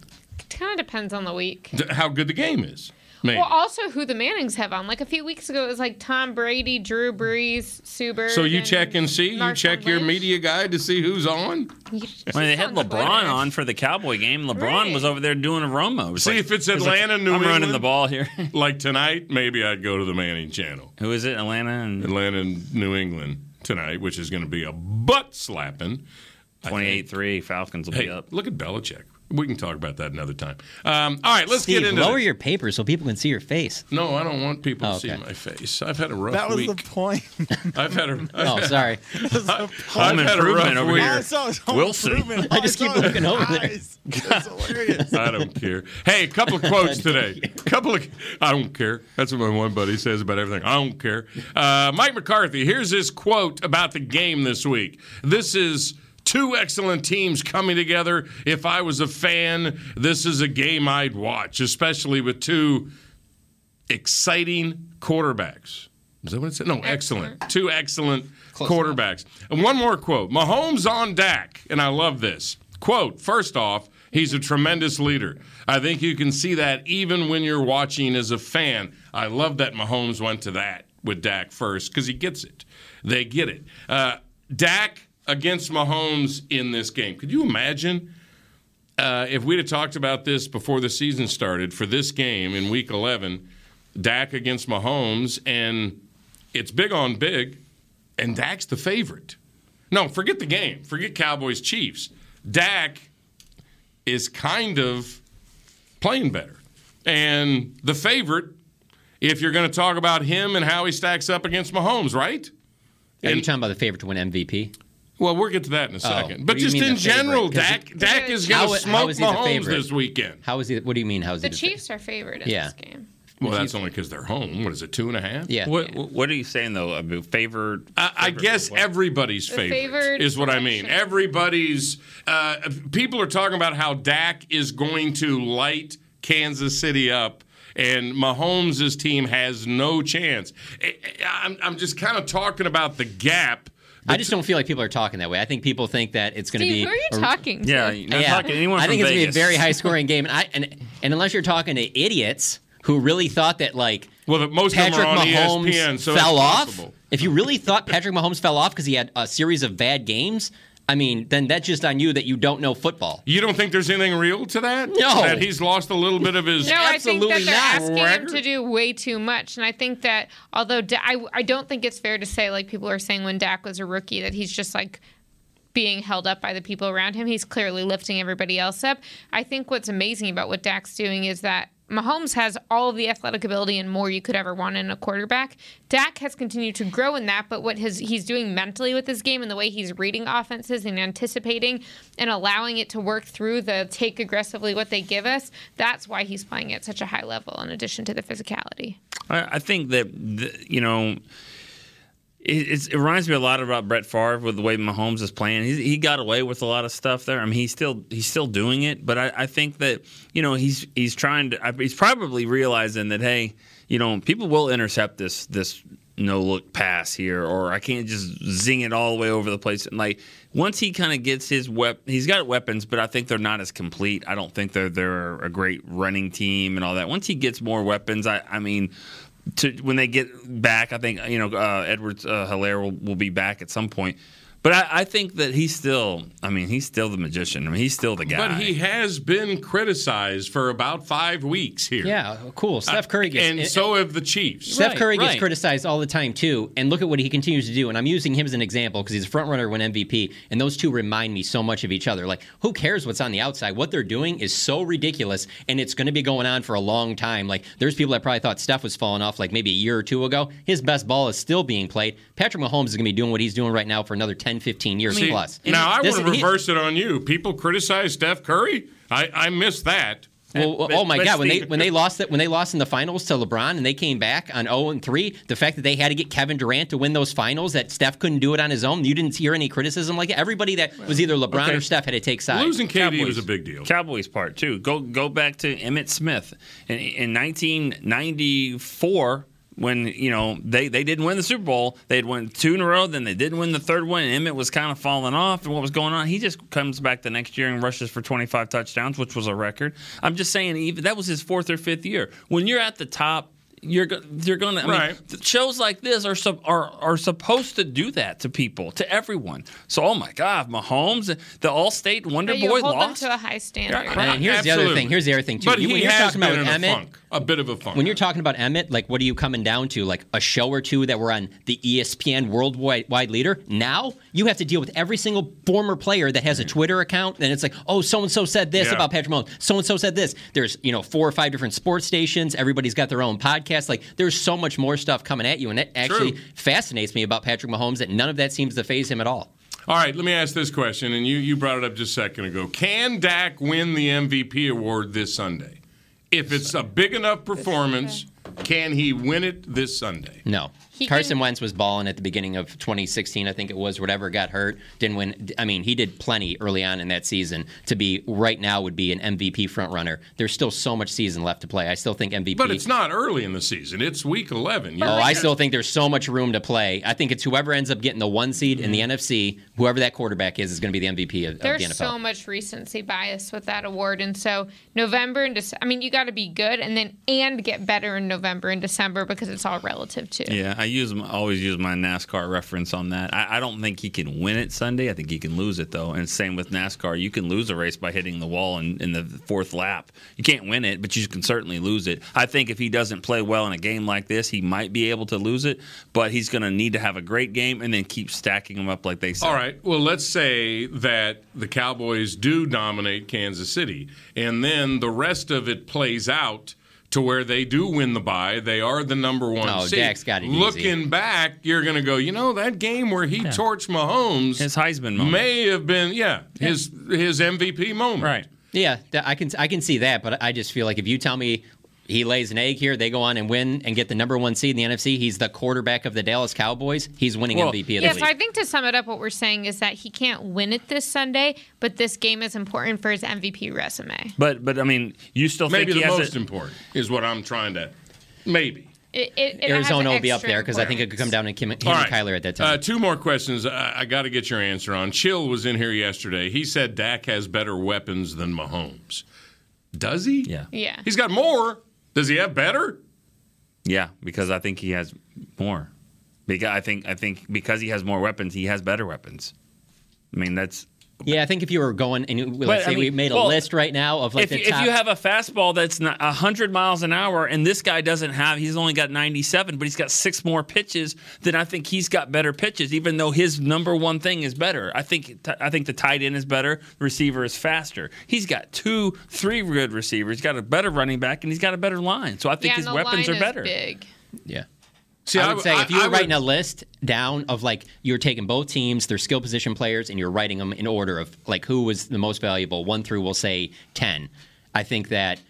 Kind of depends on the week. How good the game is. Maybe. Well, also who the Mannings have on. Like a few weeks ago, it was like Tom Brady, Drew Brees, Suber. So you check and see? You check your media guide to see who's on? When they had LeBron on for the Cowboy game, LeBron was over there doing a Romo. See, if it's Atlanta, New England. I'm running the ball here. Like tonight, maybe I'd go to the Manning channel. Who is it? Atlanta and New England tonight, which is going to be a butt-slapping. 28-3, Falcons will be up. Look at Belichick. We can talk about that another time. All right, let's get into it. Lower your paper so people can see your face. No, I don't want people to see my face. I've had a rough week. That was the point. Sorry. Home improvement over here. Wilson. I just keep looking over there. That's hilarious. I don't care. Hey, a couple of quotes today. I don't care. That's what my one buddy says about everything. I don't care. Mike McCarthy, here's his quote about the game this week. This is... two excellent teams coming together. If I was a fan, this is a game I'd watch, especially with two exciting quarterbacks. Is that what it said? No, excellent. Two excellent quarterbacks. And one more quote. Mahomes on Dak, and I love this. Quote, first off, he's a tremendous leader. I think you can see that even when you're watching as a fan. I love that Mahomes went to that with Dak first because he gets it. They get it. Dak against Mahomes in this game. Could you imagine if we'd have talked about this before the season started for this game in Week 11, Dak against Mahomes, and it's big on big, and Dak's the favorite. No, forget the game. Forget Cowboys-Chiefs. Dak is kind of playing better. And the favorite, if you're going to talk about him and how he stacks up against Mahomes, right? Are you talking about the favorite to win MVP? Well, we'll get to that in a second. But just in general, Dak is going to smoke Mahomes this weekend. How is he? What do you mean? How is he? The Chiefs are favored in this game. Well, that's only because they're home. What is it? 2.5? Yeah. What are you saying though? Favored? I guess everybody's favorite is what I mean. Everybody's. People are talking about how Dak is going to light Kansas City up, and Mahomes' team has no chance. I'm just kind of talking about the gap. I just don't feel like people are talking that way. I think people think that it's going to be. Who are you talking to? Yeah, you're not talking to anyone from Vegas. I think it's going to be a very high-scoring game, and unless you're talking to idiots who really thought that most Patrick Mahomes ESPN, so fell off. If you really thought Patrick Mahomes fell off because he had a series of bad games. I mean, then that's just on you that you don't know football. You don't think there's anything real to that? No. That he's lost a little bit of his absolutely I think that they're asking him to do way too much. And I think that, although I don't think it's fair to say, like people are saying when Dak was a rookie, that he's just like being held up by the people around him. He's clearly lifting everybody else up. I think what's amazing about what Dak's doing is that Mahomes has all of the athletic ability and more you could ever want in a quarterback. Dak has continued to grow in that, but what he's doing mentally with his game and the way he's reading offenses and anticipating and allowing it to work through the take aggressively what they give us, that's why he's playing at such a high level in addition to the physicality. I think that, it reminds me a lot about Brett Favre with the way Mahomes is playing. He got away with a lot of stuff there. I mean, he's still doing it, but I think that he's trying to. He's probably realizing that people will intercept this no look pass here, or I can't just zing it all the way over the place. And once he kind of gets his he's got weapons, but I think they're not as complete. I don't think they're a great running team and all that. Once he gets more weapons, I mean. When they get back, I think Edwards-Helaire will be back at some point. But I think that he's still the magician. I mean, he's still the guy. But he has been criticized for about 5 weeks here. Yeah, cool. Steph Curry gets and so have the Chiefs. Steph Curry gets criticized all the time, too. And look at what he continues to do. And I'm using him as an example because he's a front-runner when MVP. And those two remind me so much of each other. Who cares what's on the outside? What they're doing is so ridiculous, and it's going to be going on for a long time. There's people that probably thought Steph was falling off maybe a year or two ago. His best ball is still being played. Patrick Mahomes is going to be doing what he's doing right now for another 10-15 years plus. Now, I would reverse it on you. People criticize Steph Curry? I missed that. Well, oh my God! When they lost in the finals to LeBron and they came back on 0-3, the fact that they had to get Kevin Durant to win those finals, that Steph couldn't do it on his own, you didn't hear any criticism like that. Everybody that was either LeBron or Steph had to take sides. Losing KD was a big deal. Cowboys part too. Go back to Emmitt Smith in 1994. When, they didn't win the Super Bowl. They'd won two in a row, then they didn't win the third one, and Emmitt was kind of falling off and what was going on. He just comes back the next year and rushes for 25 touchdowns, which was a record. I'm just saying, even that was his fourth or fifth year. When you're at the top, you're going to shows like this are supposed to do that to people, to everyone. So oh my God, Mahomes, the All-State Wonder Boy, hold lost them to a high standard. Right? And here's Absolutely. The other thing. Here's the other thing too. But when you're talking about Emmitt, a bit of a funk. When you're talking about Emmitt, what are you coming down to? A show or two that were on the ESPN worldwide leader. Now you have to deal with every single former player that has a Twitter account, and it's so and so said this about Patrick Mahomes. So and so said this. There's 4 or 5 different sports stations. Everybody's got their own podcast. There's so much more stuff coming at you, and it actually fascinates me about Patrick Mahomes that none of that seems to faze him at all. All right, let me ask this question, and you brought it up just a second ago. Can Dak win the MVP award this Sunday? If it's a big enough performance, can he win it this Sunday? No. Carson Wentz was balling at the beginning of 2016, I think it was, whatever, got hurt, didn't win. I mean, he did plenty early on in that season to be, right now would be an MVP frontrunner. There's still so much season left to play. I still think MVP. But it's not early in the season. It's week 11. Oh, I still think there's so much room to play. I think it's whoever ends up getting the 1 seed in the NFC, whoever that quarterback is going to be the MVP of the NFL. There's so much recency bias with that award. And so November and December, you got to be good and get better in November and December because it's all relative too. Yeah. I always use my NASCAR reference on that. I don't think he can win it Sunday. I think he can lose it, though. And same with NASCAR. You can lose a race by hitting the wall in the 4th lap. You can't win it, but you can certainly lose it. I think if he doesn't play well in a game like this, he might be able to lose it, but he's going to need to have a great game and then keep stacking them up like they said. All right. Well, let's say that the Cowboys do dominate Kansas City, and then the rest of it plays out to where they do win the bye. They are the number 1 seed. Dak's got it easy. Looking back, you're going to go, that game where he torched Mahomes, his Heisman moment, may have been, his MVP moment. Right. Yeah, I can see that, but I just feel like if you tell me he lays an egg here, they go on and win and get the number 1 seed in the NFC, he's the quarterback of the Dallas Cowboys, he's winning MVP of the league. Yeah, so I think to sum it up, what we're saying is that he can't win it this Sunday, but this game is important for his MVP resume. But I mean, you still maybe think he has it. Maybe the most important is what I'm trying to, maybe. Arizona will be up there because I think it could come down to him and Kyler at that time. 2 more questions I got to get your answer on. Chill was in here yesterday. He said Dak has better weapons than Mahomes. Does he? Yeah. He's got more. Does he have better? Yeah, because I think he has more. Because I think because he has more weapons, he has better weapons. I mean, that's Yeah, I think if you were going and we made a list right now of like the top. If you have a fastball that's 100 miles an hour and this guy doesn't have, he's only got 97, but he's got 6 more pitches, then I think he's got better pitches, even though his number one thing is better. I think the tight end is better, the receiver is faster. He's got 2-3 good receivers. He's got a better running back and he's got a better line. So I think his weapons are better. Big. Yeah. See, I would say if you were writing a list down of like you're taking both teams, their skill position players, and you're writing them in order of like who was the most valuable, 1 through 10. I think that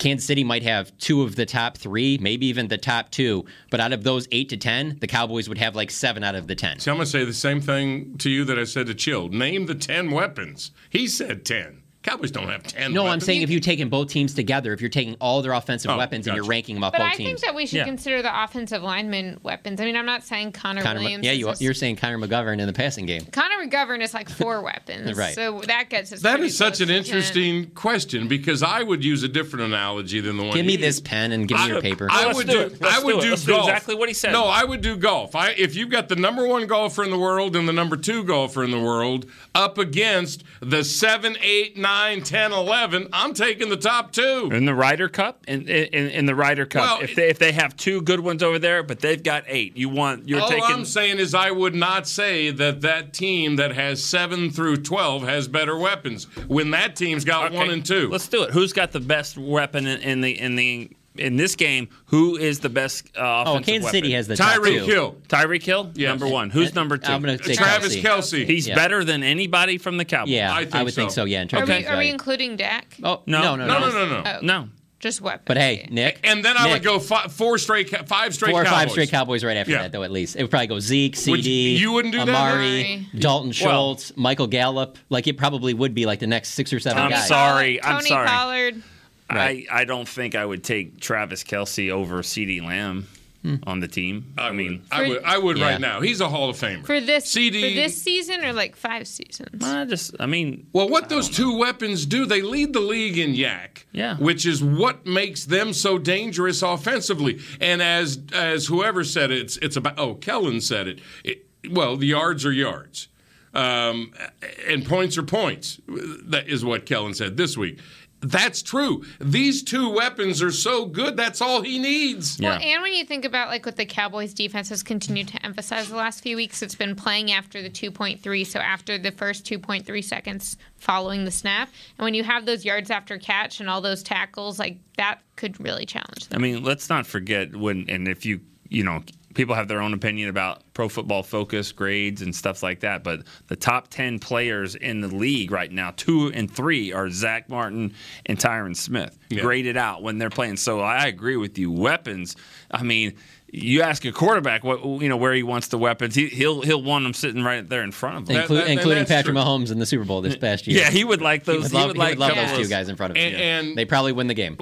Kansas City might have 2 of the top 3, maybe even the top 2. But out of those 8 to 10, the Cowboys would have like 7 out of the 10. See, I'm going to say the same thing to you that I said to Chill. Name the 10 weapons. He said 10. Cowboys don't have 10 weapons. I'm saying if you're taking both teams together, if you're taking all their offensive weapons and you're ranking them off both teams. But I think that we should consider the offensive lineman weapons. I mean, I'm not saying Connor Williams. Yeah, you're saying Connor McGovern in the passing game. Connor McGovern is like 4 weapons. Right. So that gets us That is such an interesting question because I would use a different analogy than the one Give me this pen and give me your paper. I would do golf. Exactly what he said. No, I would do golf. If you've got the number 1 golfer in the world and the number 2 golfer in the world up against the 7, 8, 9, 10, 11, I'm taking the top 2. In the Ryder Cup? In the Ryder Cup. Well, if they have 2 good ones over there, but they've got 8. All I'm saying is I would not say that team that has 7 through 12 has better weapons when that team's got 1 and 2. Let's do it. Who's got the best weapon in this game? Who is the best offensive Kansas weapon? City has the Tyreek Hill. Tyreek Hill? Yes. Number 1. Who's number 2? I'm going to say Travis Kelce. He's better than anybody from the Cowboys. Yeah, I would think so. Yeah. Are we including Dak? Oh, no. No. Just weapons. But hey, Nick. And then I would go 5 straight Cowboys. 4 or 5 straight Cowboys right after that, though, at least. It would probably go Zeke, CeeDee, Amari, Dalton Schultz, Michael Gallup. Like, it probably would be like the next 6 or 7 guys. I'm sorry. Tony Pollard. Right. I don't think I would take Travis Kelce over CeeDee Lamb on the team. I would right now. He's a Hall of Famer. For this season or like 5 seasons? What those 2 weapons do, they lead the league in yak, which is what makes them so dangerous offensively. And as whoever said it, it's about, Kellen said it. Well, the yards are yards. And points are points. That is what Kellen said this week. That's true. These 2 weapons are so good, that's all he needs. Yeah. Well, and when you think about like what the Cowboys defense has continued to emphasize the last few weeks, it's been playing after the 2.3, so after the first 2.3 seconds following the snap. And when you have those yards after catch and all those tackles, like that could really challenge them. I mean, let's not forget people have their own opinion about Pro Football Focus grades and stuff like that, but the top 10 players in the league right now, 2 and 3, are Zach Martin and Tyron Smith, graded out when they're playing. So I agree with you. Weapons, I mean, you ask a quarterback where he wants the weapons, he'll want them sitting right there in front of him. Including Patrick Mahomes in the Super Bowl this past year. Yeah, he would like those. He would love those 2 guys in front of him. And they probably win the game.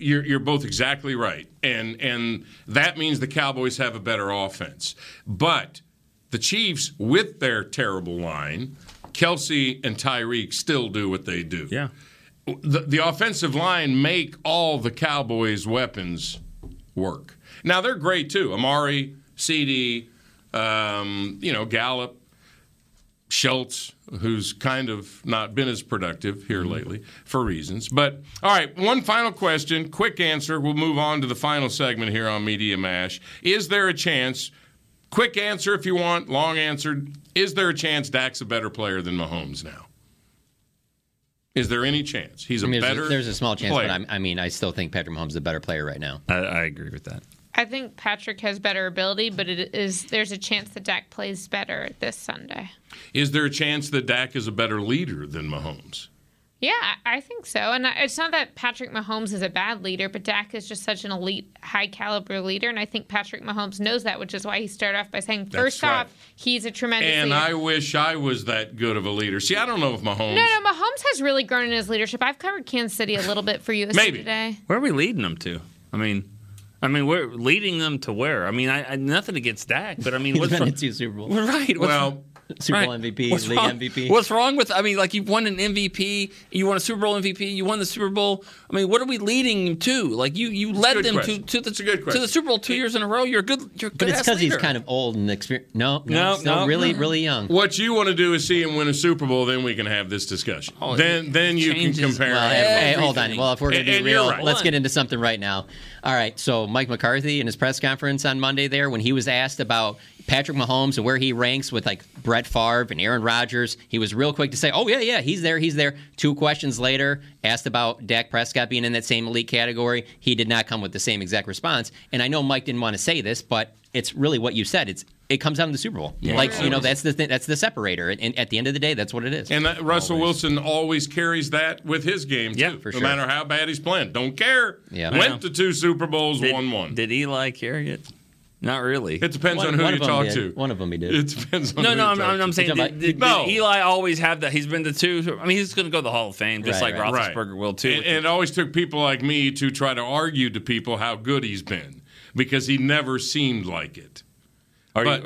You're both exactly right, and that means the Cowboys have a better offense. But the Chiefs, with their terrible line, Kelce and Tyreek still do what they do. Yeah, the offensive line make all the Cowboys' weapons work. Now, they're great, too. Amari, CeeDee, Gallup, Schultz, who's kind of not been as productive here lately for reasons. But, all right, one final question, quick answer. We'll move on to the final segment here on Media Mash. Is there a chance, quick answer if you want, long answer, is there a chance Dak's a better player than Mahomes now? Is there any chance he's better? There's a small chance, player. But I still think Patrick Mahomes is a better player right now. I agree with that. I think Patrick has better ability, but there's a chance that Dak plays better this Sunday. Is there a chance that Dak is a better leader than Mahomes? Yeah, I think so. And it's not that Patrick Mahomes is a bad leader, but Dak is just such an elite, high-caliber leader, and I think Patrick Mahomes knows that, which is why he started off by saying, first off, he's a tremendous leader. And I wish I was that good of a leader. See, I don't know if Mahomes... No, Mahomes has really grown in his leadership. I've covered Kansas City a little bit for USA Today. Where are we leading them to? We're leading them to where? Nothing against Dak, but what's... He's been to 2 Super Bowls. Right. Well... Super Bowl MVP, MVP. What's wrong with, I mean, like, you won an MVP, you won a Super Bowl MVP, you won the Super Bowl. I mean, what are we leading him to? Like, you led them to the Super Bowl 2 years in a row. You're a good But it's because he's kind of old and experienced. Really young. What you want to do is see him win a Super Bowl, then we can have this discussion. Oh, then you can compare. Well, hey, hold on. Well, if we're going to be real, let's get into something right now. All right, so Mike McCarthy in his press conference on Monday there, when he was asked about Patrick Mahomes and where he ranks with, like, Brett Favre and Aaron Rodgers, he was real quick to say, oh, yeah, he's there. Two questions later, asked about Dak Prescott being in that same elite category. He did not come with the same exact response. And I know Mike didn't want to say this, but it's really what you said. It comes out in the Super Bowl. Yeah. Like, you know, that's the separator. And at the end of the day, that's what it is. And that Russell Wilson always carries that with his game, too. Yeah, for sure. No matter how bad he's playing. Don't care. Yeah. Went to two Super Bowls, won one. Did Eli carry it? Not really. It depends on who you talk to. One of them he did. It depends on who you talk to. No, I'm saying did Eli always have that? He's been to two. I mean, he's going to go to the Hall of Fame, just like Roethlisberger will, too. And it always took people like me to try to argue to people how good he's been, because he never seemed like it.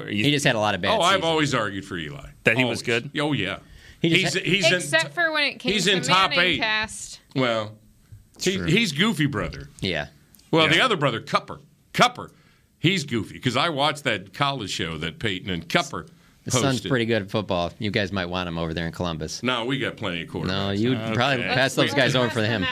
He just had a lot of bad seasons. I've always argued for Eli. That he was good? Oh, yeah. Except for when it came to Manning top eight. Cast. Well, he's Goofy brother. Yeah. Well, the other brother, Cooper. He's goofy, because I watched that college show that Peyton and Cooper posted. The son's pretty good at football. You guys might want him over there in Columbus. No, we got plenty of quarterbacks. No, you'd probably pass those guys over for him.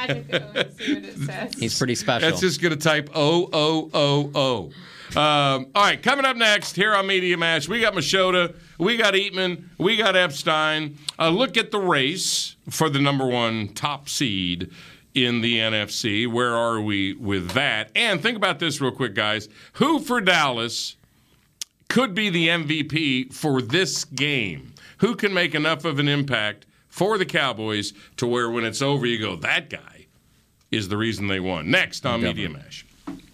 He's pretty special. That's just going to type O. All right, coming up next here on Media Mash, we got Machota, we got Eatman, we got Epstein. A look at the race for the number one top seed in the NFC. Where are we with that? And think about this real quick, guys. Who for Dallas could be the MVP for this game? Who can make enough of an impact for the Cowboys to where when it's over you go, that guy is the reason they won? Next on Media Mash.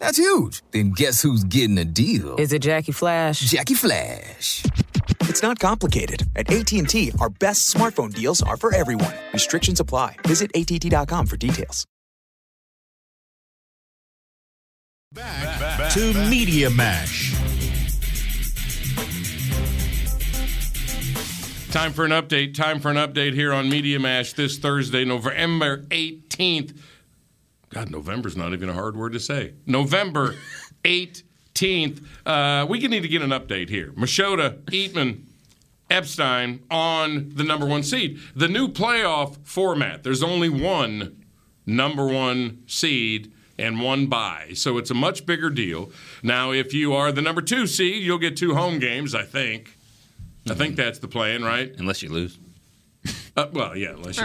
That's huge. Then guess who's getting a deal? Is it Jackie Flash? Jackie Flash. It's not complicated. At AT&T, our best smartphone deals are for everyone. Restrictions apply. Visit att.com for details. Back to Media Mash. Time for an update. Here on Media Mash this Thursday, November 18th. God, November's not even a hard word to say. November 18th. We need to get an update here. Machota, Eatman, Epstein on the number one seed. The new playoff format, there's only one number one seed and one bye. So it's a much bigger deal. Now, if you are the number 2 seed, you'll get 2 home games, I think. I think that's the plan, right? Unless you lose. Unless you lose.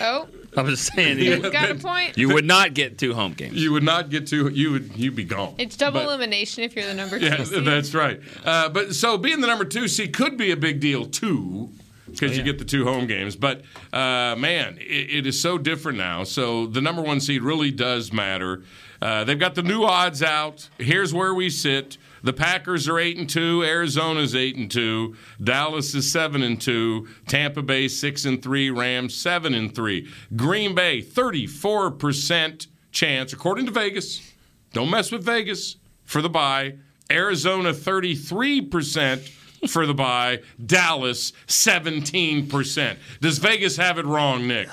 Oh, I'm just saying. You got a point. You would not get two home games. You would not get two. You'd be gone. It's double elimination if you're the number 2. Yeah, that's right. But so being the number 2 seed could be a big deal too, because you get the two home games. But man, it is so different now. So the number 1 seed really does matter. They've got the new odds out. Here's where we sit. The Packers are 8-2. Arizona's 8-2. Dallas is 7-2. Tampa Bay 6-3. Rams 7-3. Green Bay 34% chance, according to Vegas. Don't mess with Vegas for the bye. Arizona 33%. For the bye, Dallas 17%. Does Vegas have it wrong, Nick?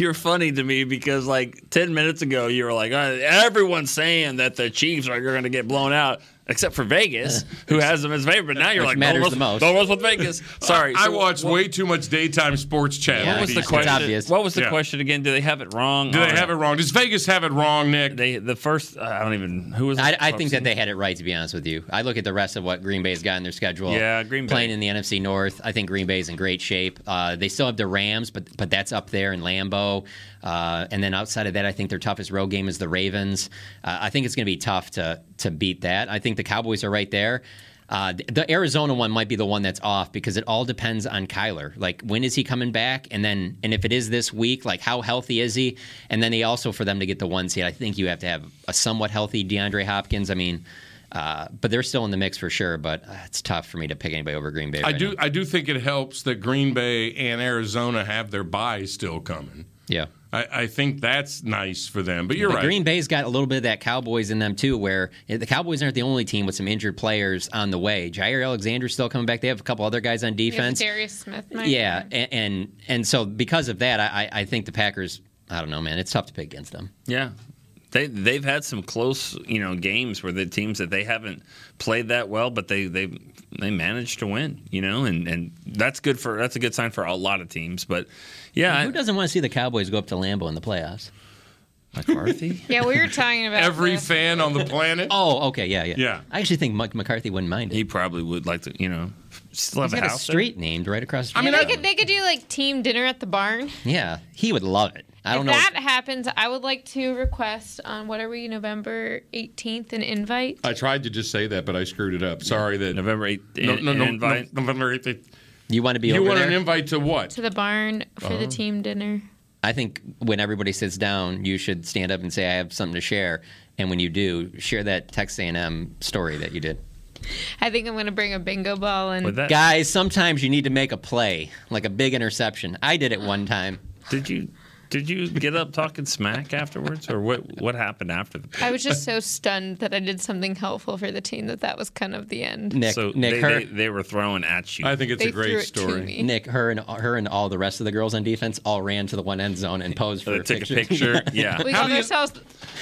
You're funny to me because like 10 minutes ago you were like, everyone's saying that the Chiefs are going to get blown out, except for Vegas, who has them as favorite. But now you're like, don't mess with Vegas. Sorry, I watched way too much daytime sports chat. Yeah, what was the question again? Do they have it wrong? Do they have it wrong? Does Vegas have it wrong, Nick? I think that they had it right, to be honest with you. I look at the rest of what Green Bay's got in their schedule. Yeah, Green Bay playing in the NFC North. I think Green Bay's in great shape. They still have the Rams, but that's up there in Lambeau. And then outside of that, I think their toughest road game is the Ravens. I think it's going to be tough to beat that. I think the Cowboys are right there. The Arizona one might be the one that's off because it all depends on Kyler. Like, when is he coming back? And if it is this week, like, how healthy is he? And then they also, for them to get the 1 seed, I think you have to have a somewhat healthy DeAndre Hopkins. I mean, but they're still in the mix for sure. But it's tough for me to pick anybody over Green Bay. I do think it helps that Green Bay and Arizona have their bye still coming. Yeah. I think that's nice for them, but you're right. Green Bay's got a little bit of that Cowboys in them, too, where the Cowboys aren't the only team with some injured players on the way. Jair Alexander's still coming back. They have a couple other guys on defense. Darius Smith. Yeah, and so because of that, I think the Packers, I don't know, man, it's tough to pick against them. Yeah. They've had some close, games where the teams that they haven't played that well, but they managed to win, and that's a good sign for a lot of teams. But yeah, who doesn't want to see the Cowboys go up to Lambeau in the playoffs? McCarthy? Yeah, we were talking about every fan on the planet. Oh, okay, yeah. I actually think Mike McCarthy wouldn't mind it. He probably would like to, still have a house. Street named right across. The street. I mean, they could do like team dinner at the barn. Yeah, he would love it. If that happens, I would like to request on November 18th, an invite. I tried to just say that, but I screwed it up. Sorry that November 8th. No, invite. November 8th. You want to be? You over want there? An invite to what? To the barn for the team dinner. I think when everybody sits down, you should stand up and say, "I have something to share." And when you do, share that Texas A&M story that you did. I think I'm going to bring a bingo ball and guys. Sometimes you need to make a play, like a big interception. I did it one time. Did you get up talking smack afterwards, or what happened after the play? I was just so stunned that I did something helpful for the team that was kind of the end. They were throwing at you. I think it's a great story. Nick, her and all the rest of the girls on defense all ran to the one end zone and posed for a picture. Take a picture, yeah. We got ourselves.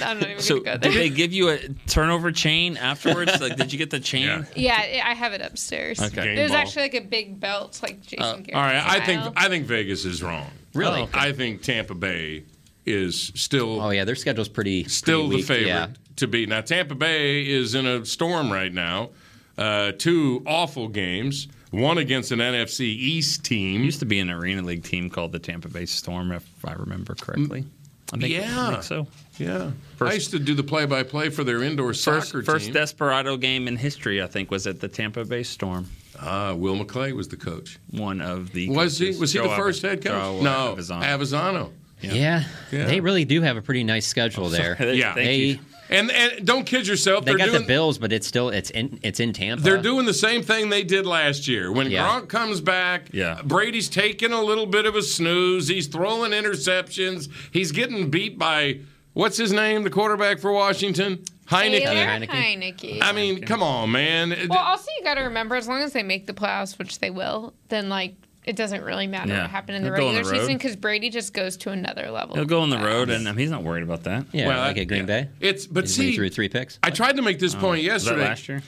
I'm not even going to go there. Did they give you a turnover chain afterwards? Like, did you get the chain? Yeah, I have it upstairs. Okay. There's actually like a big belt, like Jason Garrett. All right, I think Vegas is wrong. Really? Oh, okay. I think Tampa Bay is still... Oh, yeah, their schedule's pretty weak. The favorite to beat. Now, Tampa Bay is in a storm right now. 2 awful games. One against an NFC East team. It used to be an Arena League team called the Tampa Bay Storm, if I remember correctly. I think so. Yeah. I used to do the play-by-play for their indoor soccer team. First Desperado game in history, I think, was at the Tampa Bay Storm. Will McClay was the coach. One of the was coaches. He was Joe he the first head coach? Joe no, Avazano. Yeah, they really do have a pretty nice schedule there. Yeah, thank you. And don't kid yourself. They got the Bills, but it's still it's in Tampa. They're doing the same thing they did last year. When Gronk comes back, Brady's taking a little bit of a snooze. He's throwing interceptions. He's getting beat by what's his name, the quarterback for Washington. Heineke. I mean, come on, man. Well, also you got to remember, as long as they make the playoffs, which they will, then like it doesn't really matter what happened in the regular season because Brady just goes to another level. He'll go on the road, and he's not worried about that. Yeah, well, like at Green Bay. He's through 3 picks. I tried to make this point yesterday. Was that last year?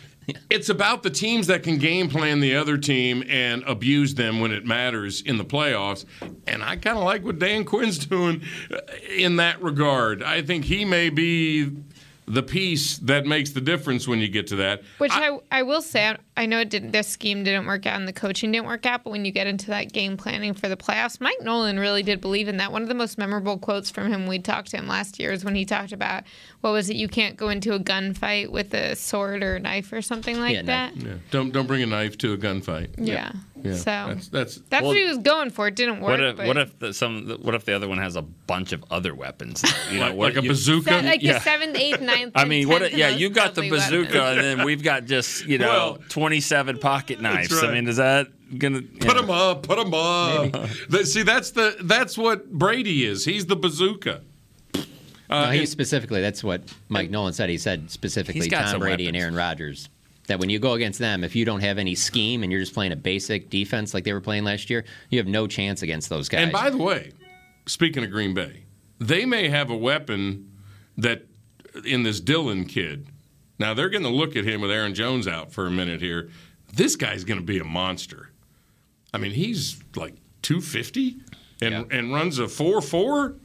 It's about the teams that can game plan the other team and abuse them when it matters in the playoffs. And I kind of like what Dan Quinn's doing in that regard. I think he may be the piece that makes the difference when you get to that. Which I will say, I know it didn't. Their scheme didn't work out and the coaching didn't work out, but when you get into that game planning for the playoffs, Mike Nolan really did believe in that. One of the most memorable quotes from him, we talked to him last year, is when he talked about, what was it, you can't go into a gunfight with a sword or a knife or something like that? Yeah. Don't bring a knife to a gunfight. Yeah. So that's what he was going for. It didn't work. What if the other one has a bunch of other weapons? You know, like a bazooka? The 7th, 8th, 9th, I mean, you got the bazooka, weapons. And then we've got just, 27 pocket knives. Right. I mean, is that gonna put them up? See, that's what Brady is. He's the bazooka. Specifically, that's what Mike Nolan said. He said specifically Tom Brady and Aaron Rodgers. That when you go against them, if you don't have any scheme and you're just playing a basic defense like they were playing last year, you have no chance against those guys. And by the way, speaking of Green Bay, they may have a weapon that in this Dillon kid. Now, they're going to look at him with Aaron Jones out for a minute here. This guy's going to be a monster. I mean, he's like 250 and runs a 4.4.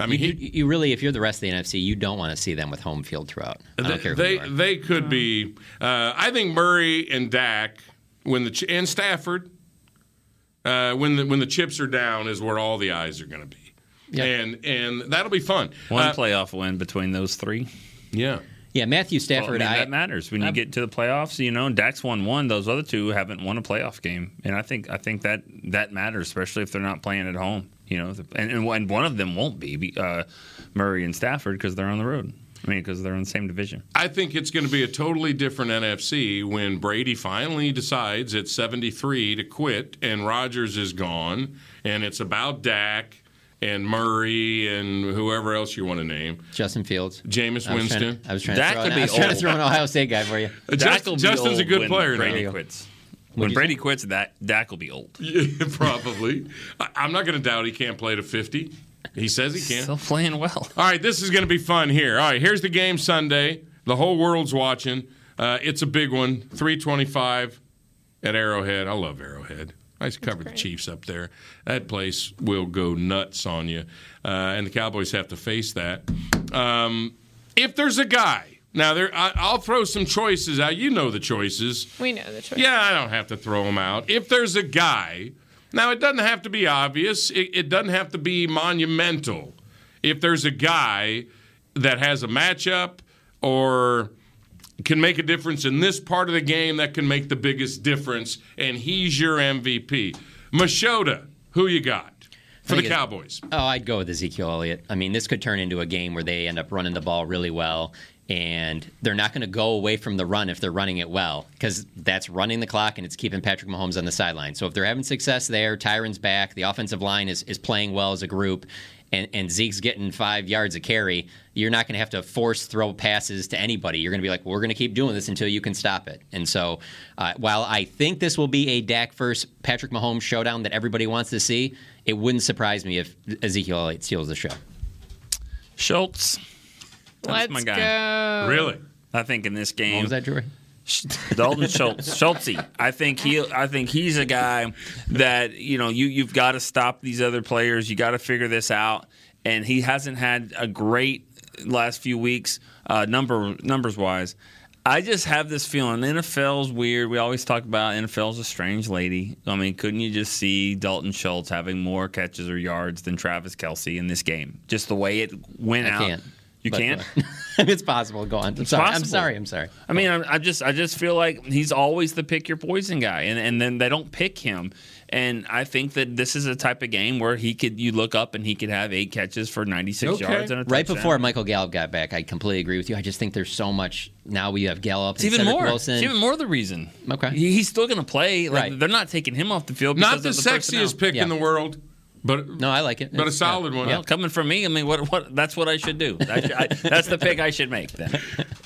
I mean, you really, if you're the rest of the NFC, you don't want to see them with home field throughout. They could be. I think Murray and Dak, and Stafford, when the chips are down, is where all the eyes are going to be, and that'll be fun. One playoff win between those three. Yeah. Yeah, Matthew Stafford. Well, that matters when you get to the playoffs. You know, Dak's won one; those other two haven't won a playoff game, and I think that matters, especially if they're not playing at home. You know, and one of them won't be Murray and Stafford because they're on the road. I mean, because they're in the same division. I think it's going to be a totally different NFC when Brady finally decides at 73 to quit, and Rodgers is gone, and it's about Dak. And Murray and whoever else you want to name. Justin Fields. Jameis Winston. I was trying to throw an Ohio State guy for you. Justin's a good player now. When Brady quits, that Dak will be old. Yeah, probably. I'm not going to doubt he can't play to 50. He says he can. Still playing well. All right, this is going to be fun here. All right, here's the game Sunday. The whole world's watching. It's a big one. 3:25 at Arrowhead. I love Arrowhead. I used to cover the Chiefs up there. That place will go nuts on you. And the Cowboys have to face that. If there's a guy. Now, I'll throw some choices out. You know the choices. We know the choices. Yeah, I don't have to throw them out. If there's a guy. Now, it doesn't have to be obvious. It doesn't have to be monumental. If there's a guy that has a matchup or can make a difference in this part of the game that can make the biggest difference, and he's your MVP. Machota, who you got for the Cowboys? I'd go with Ezekiel Elliott. I mean, this could turn into a game where they end up running the ball really well, and they're not going to go away from the run if they're running it well, because that's running the clock and it's keeping Patrick Mahomes on the sideline. So if they're having success there, Tyron's back, the offensive line is playing well as a group, and Zeke's getting 5 yards a carry, you're not going to have to force throw passes to anybody. You're going to be like, we're going to keep doing this until you can stop it. And so while I think this will be a Dak versus Patrick Mahomes showdown that everybody wants to see, it wouldn't surprise me if Ezekiel Elliott steals the show. Schultz. That's my guy. Go. Really? I think in this game. What was that, Jory? Dalton Schultzy. I think he's a guy that you've got to stop these other players. You got to figure this out, and he hasn't had a great last few weeks numbers wise. I just have this feeling NFL's weird. We always talk about NFL's a strange lady. I mean, couldn't you just see Dalton Schultz having more catches or yards than Travis Kelce in this game? Just the way it went out. You can't? It's possible. Go on. I'm sorry. I mean, I just feel like he's always the pick your poison guy, and then they don't pick him. And I think that this is a type of game where you look up and he could have 8 catches for 96 yards and a touchdown. Right before Michael Gallup got back, I completely agree with you. I just think there's so much now. We have Gallup. It's even more the reason. Okay, he's still going to play. Like, right, they're not taking him off the field. Not the sexiest pick in the world. But no, I like it. But a solid one. Well, coming from me, I mean, what? That's what I should do. That's the pick I should make then.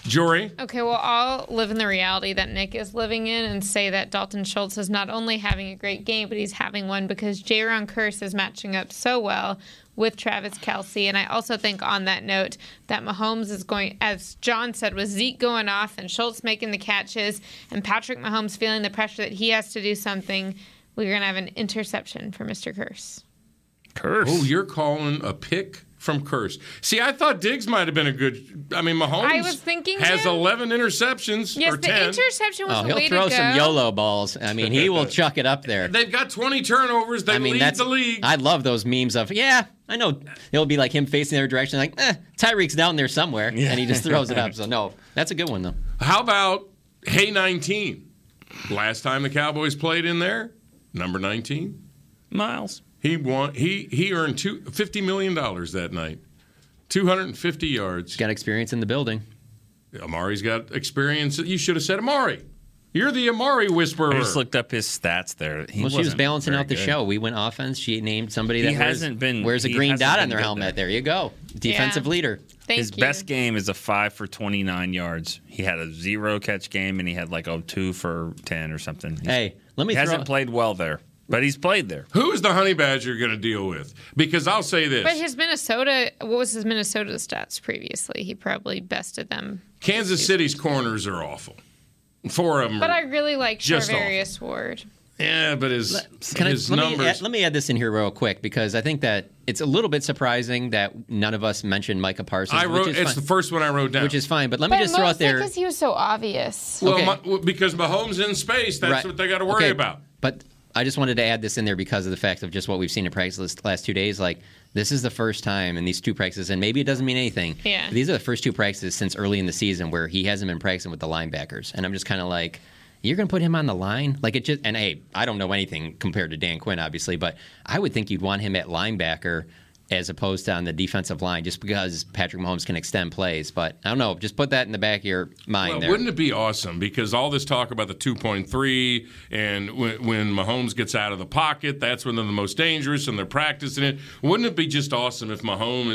Jory? Okay, well, I'll live in the reality that Nick is living in and say that Dalton Schultz is not only having a great game, but he's having one because Jayron Kearse is matching up so well with Travis Kelce. And I also think on that note that Mahomes is going, as John said, with Zeke going off and Schultz making the catches and Patrick Mahomes feeling the pressure that he has to do something, we're going to have an interception for Mr. Kearse. Oh, you're calling a pick from Kearse. See, I thought Diggs might have been a good. I mean, Mahomes has 11 interceptions. Yes, or 10. The interception was the way to go. He'll throw some YOLO balls. I mean, he will chuck it up there. They've got 20 turnovers. They lead the league. I love those memes of, yeah, I know it'll be like him facing the other direction, like, Tyreek's down there somewhere, and he just throws it up. So, no, that's a good one, though. How about Hey 19? Last time the Cowboys played in there, number 19. Miles. He won. He earned $50 million that night, 250 yards. Got experience in the building. Amari's got experience. You should have said Amari. You're the Amari whisperer. I just looked up his stats there. She was balancing out the show. We went offense. She named somebody that wears a green dot on their helmet. There you go. Defensive leader. His best game is a 5 for 29 yards. He had a 0-catch game, and he had like a 2 for 10 or something. He hasn't played well there. But he's played there. Who is the honey badger going to deal with? Because I'll say this. But his Minnesota, what was his Minnesota stats previously? He probably bested them. Kansas City's corners are awful. 4 of them. But I really like Charvarius Ward. Yeah, but his numbers. Let me add this in here real quick, because I think that it's a little bit surprising that none of us mentioned Micah Parsons. The first one I wrote down. Which is fine, but let me just throw out there. Because he was so obvious. Well, because Mahomes in space, that's what they got to worry about. But I just wanted to add this in there because of the fact of just what we've seen in practice the last 2 days. Like, this is the first time in these two practices, and maybe it doesn't mean anything. Yeah. These are the first two practices since early in the season where he hasn't been practicing with the linebackers. And I'm just kind of like, you're going to put him on the line? Like, it just, and hey, I don't know anything compared to Dan Quinn, obviously, but I would think you'd want him at linebacker as opposed to on the defensive line, just because Patrick Mahomes can extend plays. But I don't know. Just put that in the back of your mind there. Wouldn't it be awesome? Because all this talk about the 2.3 and when Mahomes gets out of the pocket, that's when they're the most dangerous and they're practicing it. Wouldn't it be just awesome if Mahomes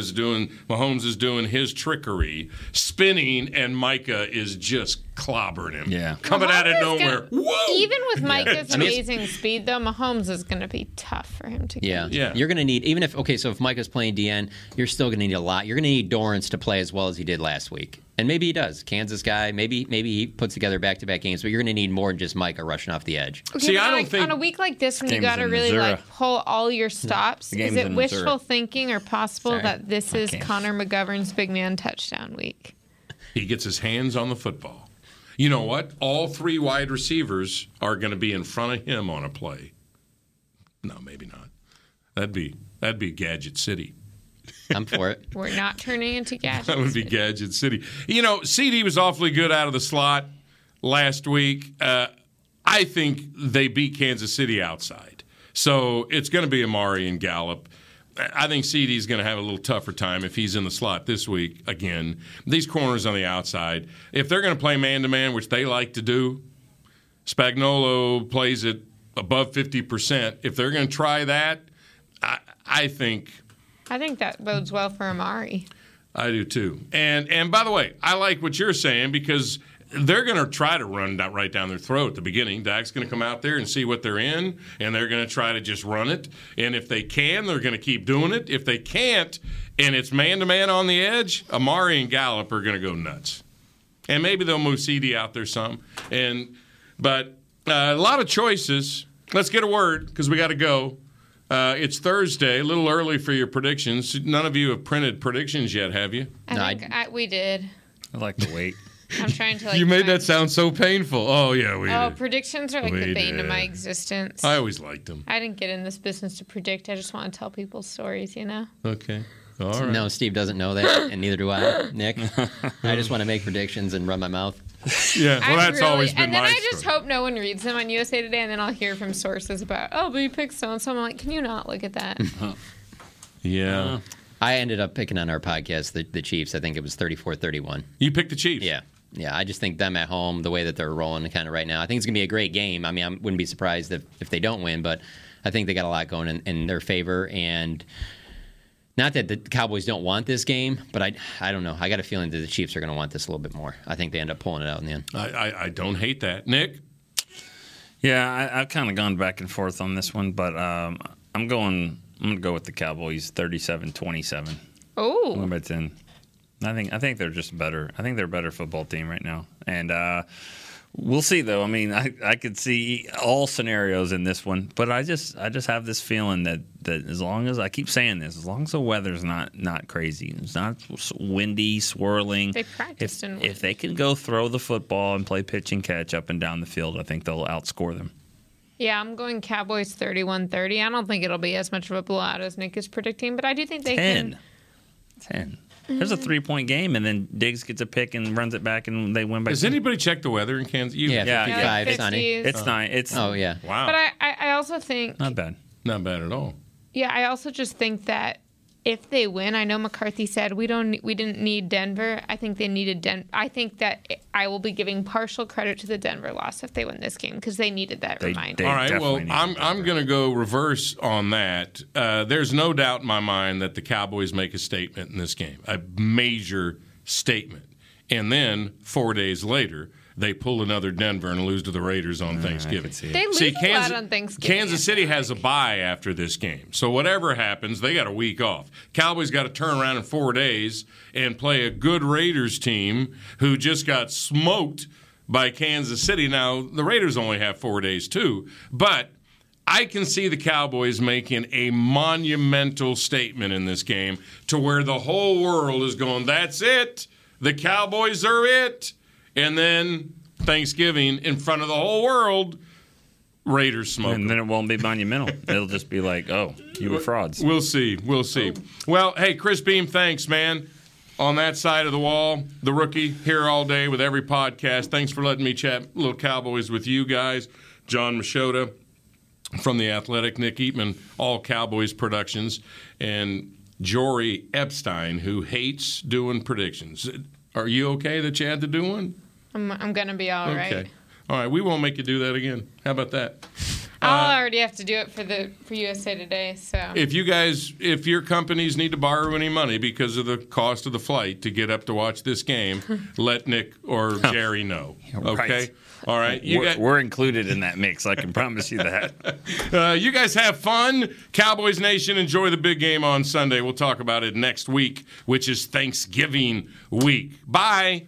is doing his trickery, spinning, and Micah is just clobbering him. Yeah. Coming out of nowhere. Whoa! Even with Micah's amazing speed, though, Mahomes is going to be tough for him to get. Yeah. You're going to need, if Micah's playing DN, you're still going to need a lot. You're going to need Dorrance to play as well as he did last week. And maybe he does. Kansas guy, maybe he puts together back-to-back games, but you're going to need more than just Micah rushing off the edge. Okay, see, I don't think on a week like this when you got to really pull all your stops, is it wishful thinking or possible that this is Connor McGovern's big man touchdown week? He gets his hands on the football. You know what? All 3 wide receivers are going to be in front of him on a play. No, maybe not. That'd be Gadget City. I'm for it. We're not turning into Gadget City. That would be Gadget City. You know, CeeDee was awfully good out of the slot last week. I think they beat Kansas City outside. So it's going to be Amari and Gallup. I think CeeDee's going to have a little tougher time if he's in the slot this week again. These corners on the outside, if they're going to play man-to-man, which they like to do, Spagnuolo plays it above 50%. If they're going to try that, I think that bodes well for Amari. I do too. And by the way, I like what you're saying because they're going to try to run right down their throat at the beginning. Dak's going to come out there and see what they're in, and they're going to try to just run it. And if they can, they're going to keep doing it. If they can't, and it's man-to-man on the edge, Amari and Gallup are going to go nuts. And maybe they'll move CeeDee out there some. But a lot of choices. Let's get a word because we got to go. It's Thursday, a little early for your predictions. None of you have printed predictions yet, have you? We did. I like to wait. I'm trying to. You made that sound so painful. Oh yeah, we. Oh, did. Predictions are like the bane of my existence. I always liked them. I didn't get in this business to predict. I just want to tell people stories, you know. Okay. All right. No, Steve doesn't know that, and neither do I, Nick. I just want to make predictions and run my mouth. Yeah, well, that's really, always been my story. And then I just hope no one reads them on USA Today, and then I'll hear from sources about, but you picked so-and-so. I'm like, can you not look at that? Yeah. I ended up picking on our podcast, the Chiefs. I think it was 34-31. You picked the Chiefs? Yeah. Yeah, I just think them at home, the way that they're rolling kind of right now, I think it's going to be a great game. I mean, I wouldn't be surprised if they don't win, but I think they got a lot going in their favor. And not that the Cowboys don't want this game, but I don't know. I got a feeling that the Chiefs are going to want this a little bit more. I think they end up pulling it out in the end. I don't hate that. Nick? Yeah, I've kind of gone back and forth on this one, but I'm going to go with the Cowboys 37-27. Oh. I'm about 10. I think they're just better. I think they're a better football team right now. And We'll see, though. I mean, I could see all scenarios in this one, but I just have this feeling that as long as I keep saying this, as long as the weather's not crazy, it's not windy, swirling. They practiced in wind. If they can go throw the football and play pitch and catch up and down the field, I think they'll outscore them. Yeah, I'm going Cowboys 31-30. I don't think it'll be as much of a blowout as Nick is predicting, but I do think they can. 10. There's a 3-point game, and then Diggs gets a pick and runs it back, and they win by. Does anybody check the weather in Kansas? Yeah, 55, it's sunny. It's 9. Oh, yeah. Wow. But I also think. Not bad. Not bad at all. Yeah, I also just think that if they win, I know McCarthy said we didn't need Denver. I think they needed Denver. I think that I will be giving partial credit to the Denver loss if they win this game because they needed that reminder. All right, well, I'm going to go reverse on that. There's no doubt in my mind that the Cowboys make a statement in this game, a major statement. And then 4 days later, they pull another Denver and lose to the Raiders on Thanksgiving. They lose a lot on Thanksgiving. Kansas City has a bye after this game. So whatever happens, they got a week off. Cowboys got to turn around in 4 days and play a good Raiders team who just got smoked by Kansas City. Now, the Raiders only have 4 days, too. But I can see the Cowboys making a monumental statement in this game to where the whole world is going, that's it. The Cowboys are it. And then Thanksgiving in front of the whole world, Raiders smoke. And then it won't be monumental. It'll just be like, oh, you were frauds. We'll see. We'll see. Well, hey, Chris Beam, thanks, man. On that side of the wall, the rookie here all day with every podcast. Thanks for letting me chat little Cowboys with you guys. John Machota from The Athletic, Nick Eatman, All Cowboys Productions, and Jory Epstein, who hates doing predictions. Are you okay that you had to do one? I'm going to be all right. Okay. All right. We won't make you do that again. How about that? I'll already have to do it for USA Today. So if your companies need to borrow any money because of the cost of the flight to get up to watch this game, let Nick or Jerry know. Okay. Right. All right. We're included in that mix. I can promise you that. You guys have fun. Cowboys Nation, enjoy the big game on Sunday. We'll talk about it next week, which is Thanksgiving week. Bye.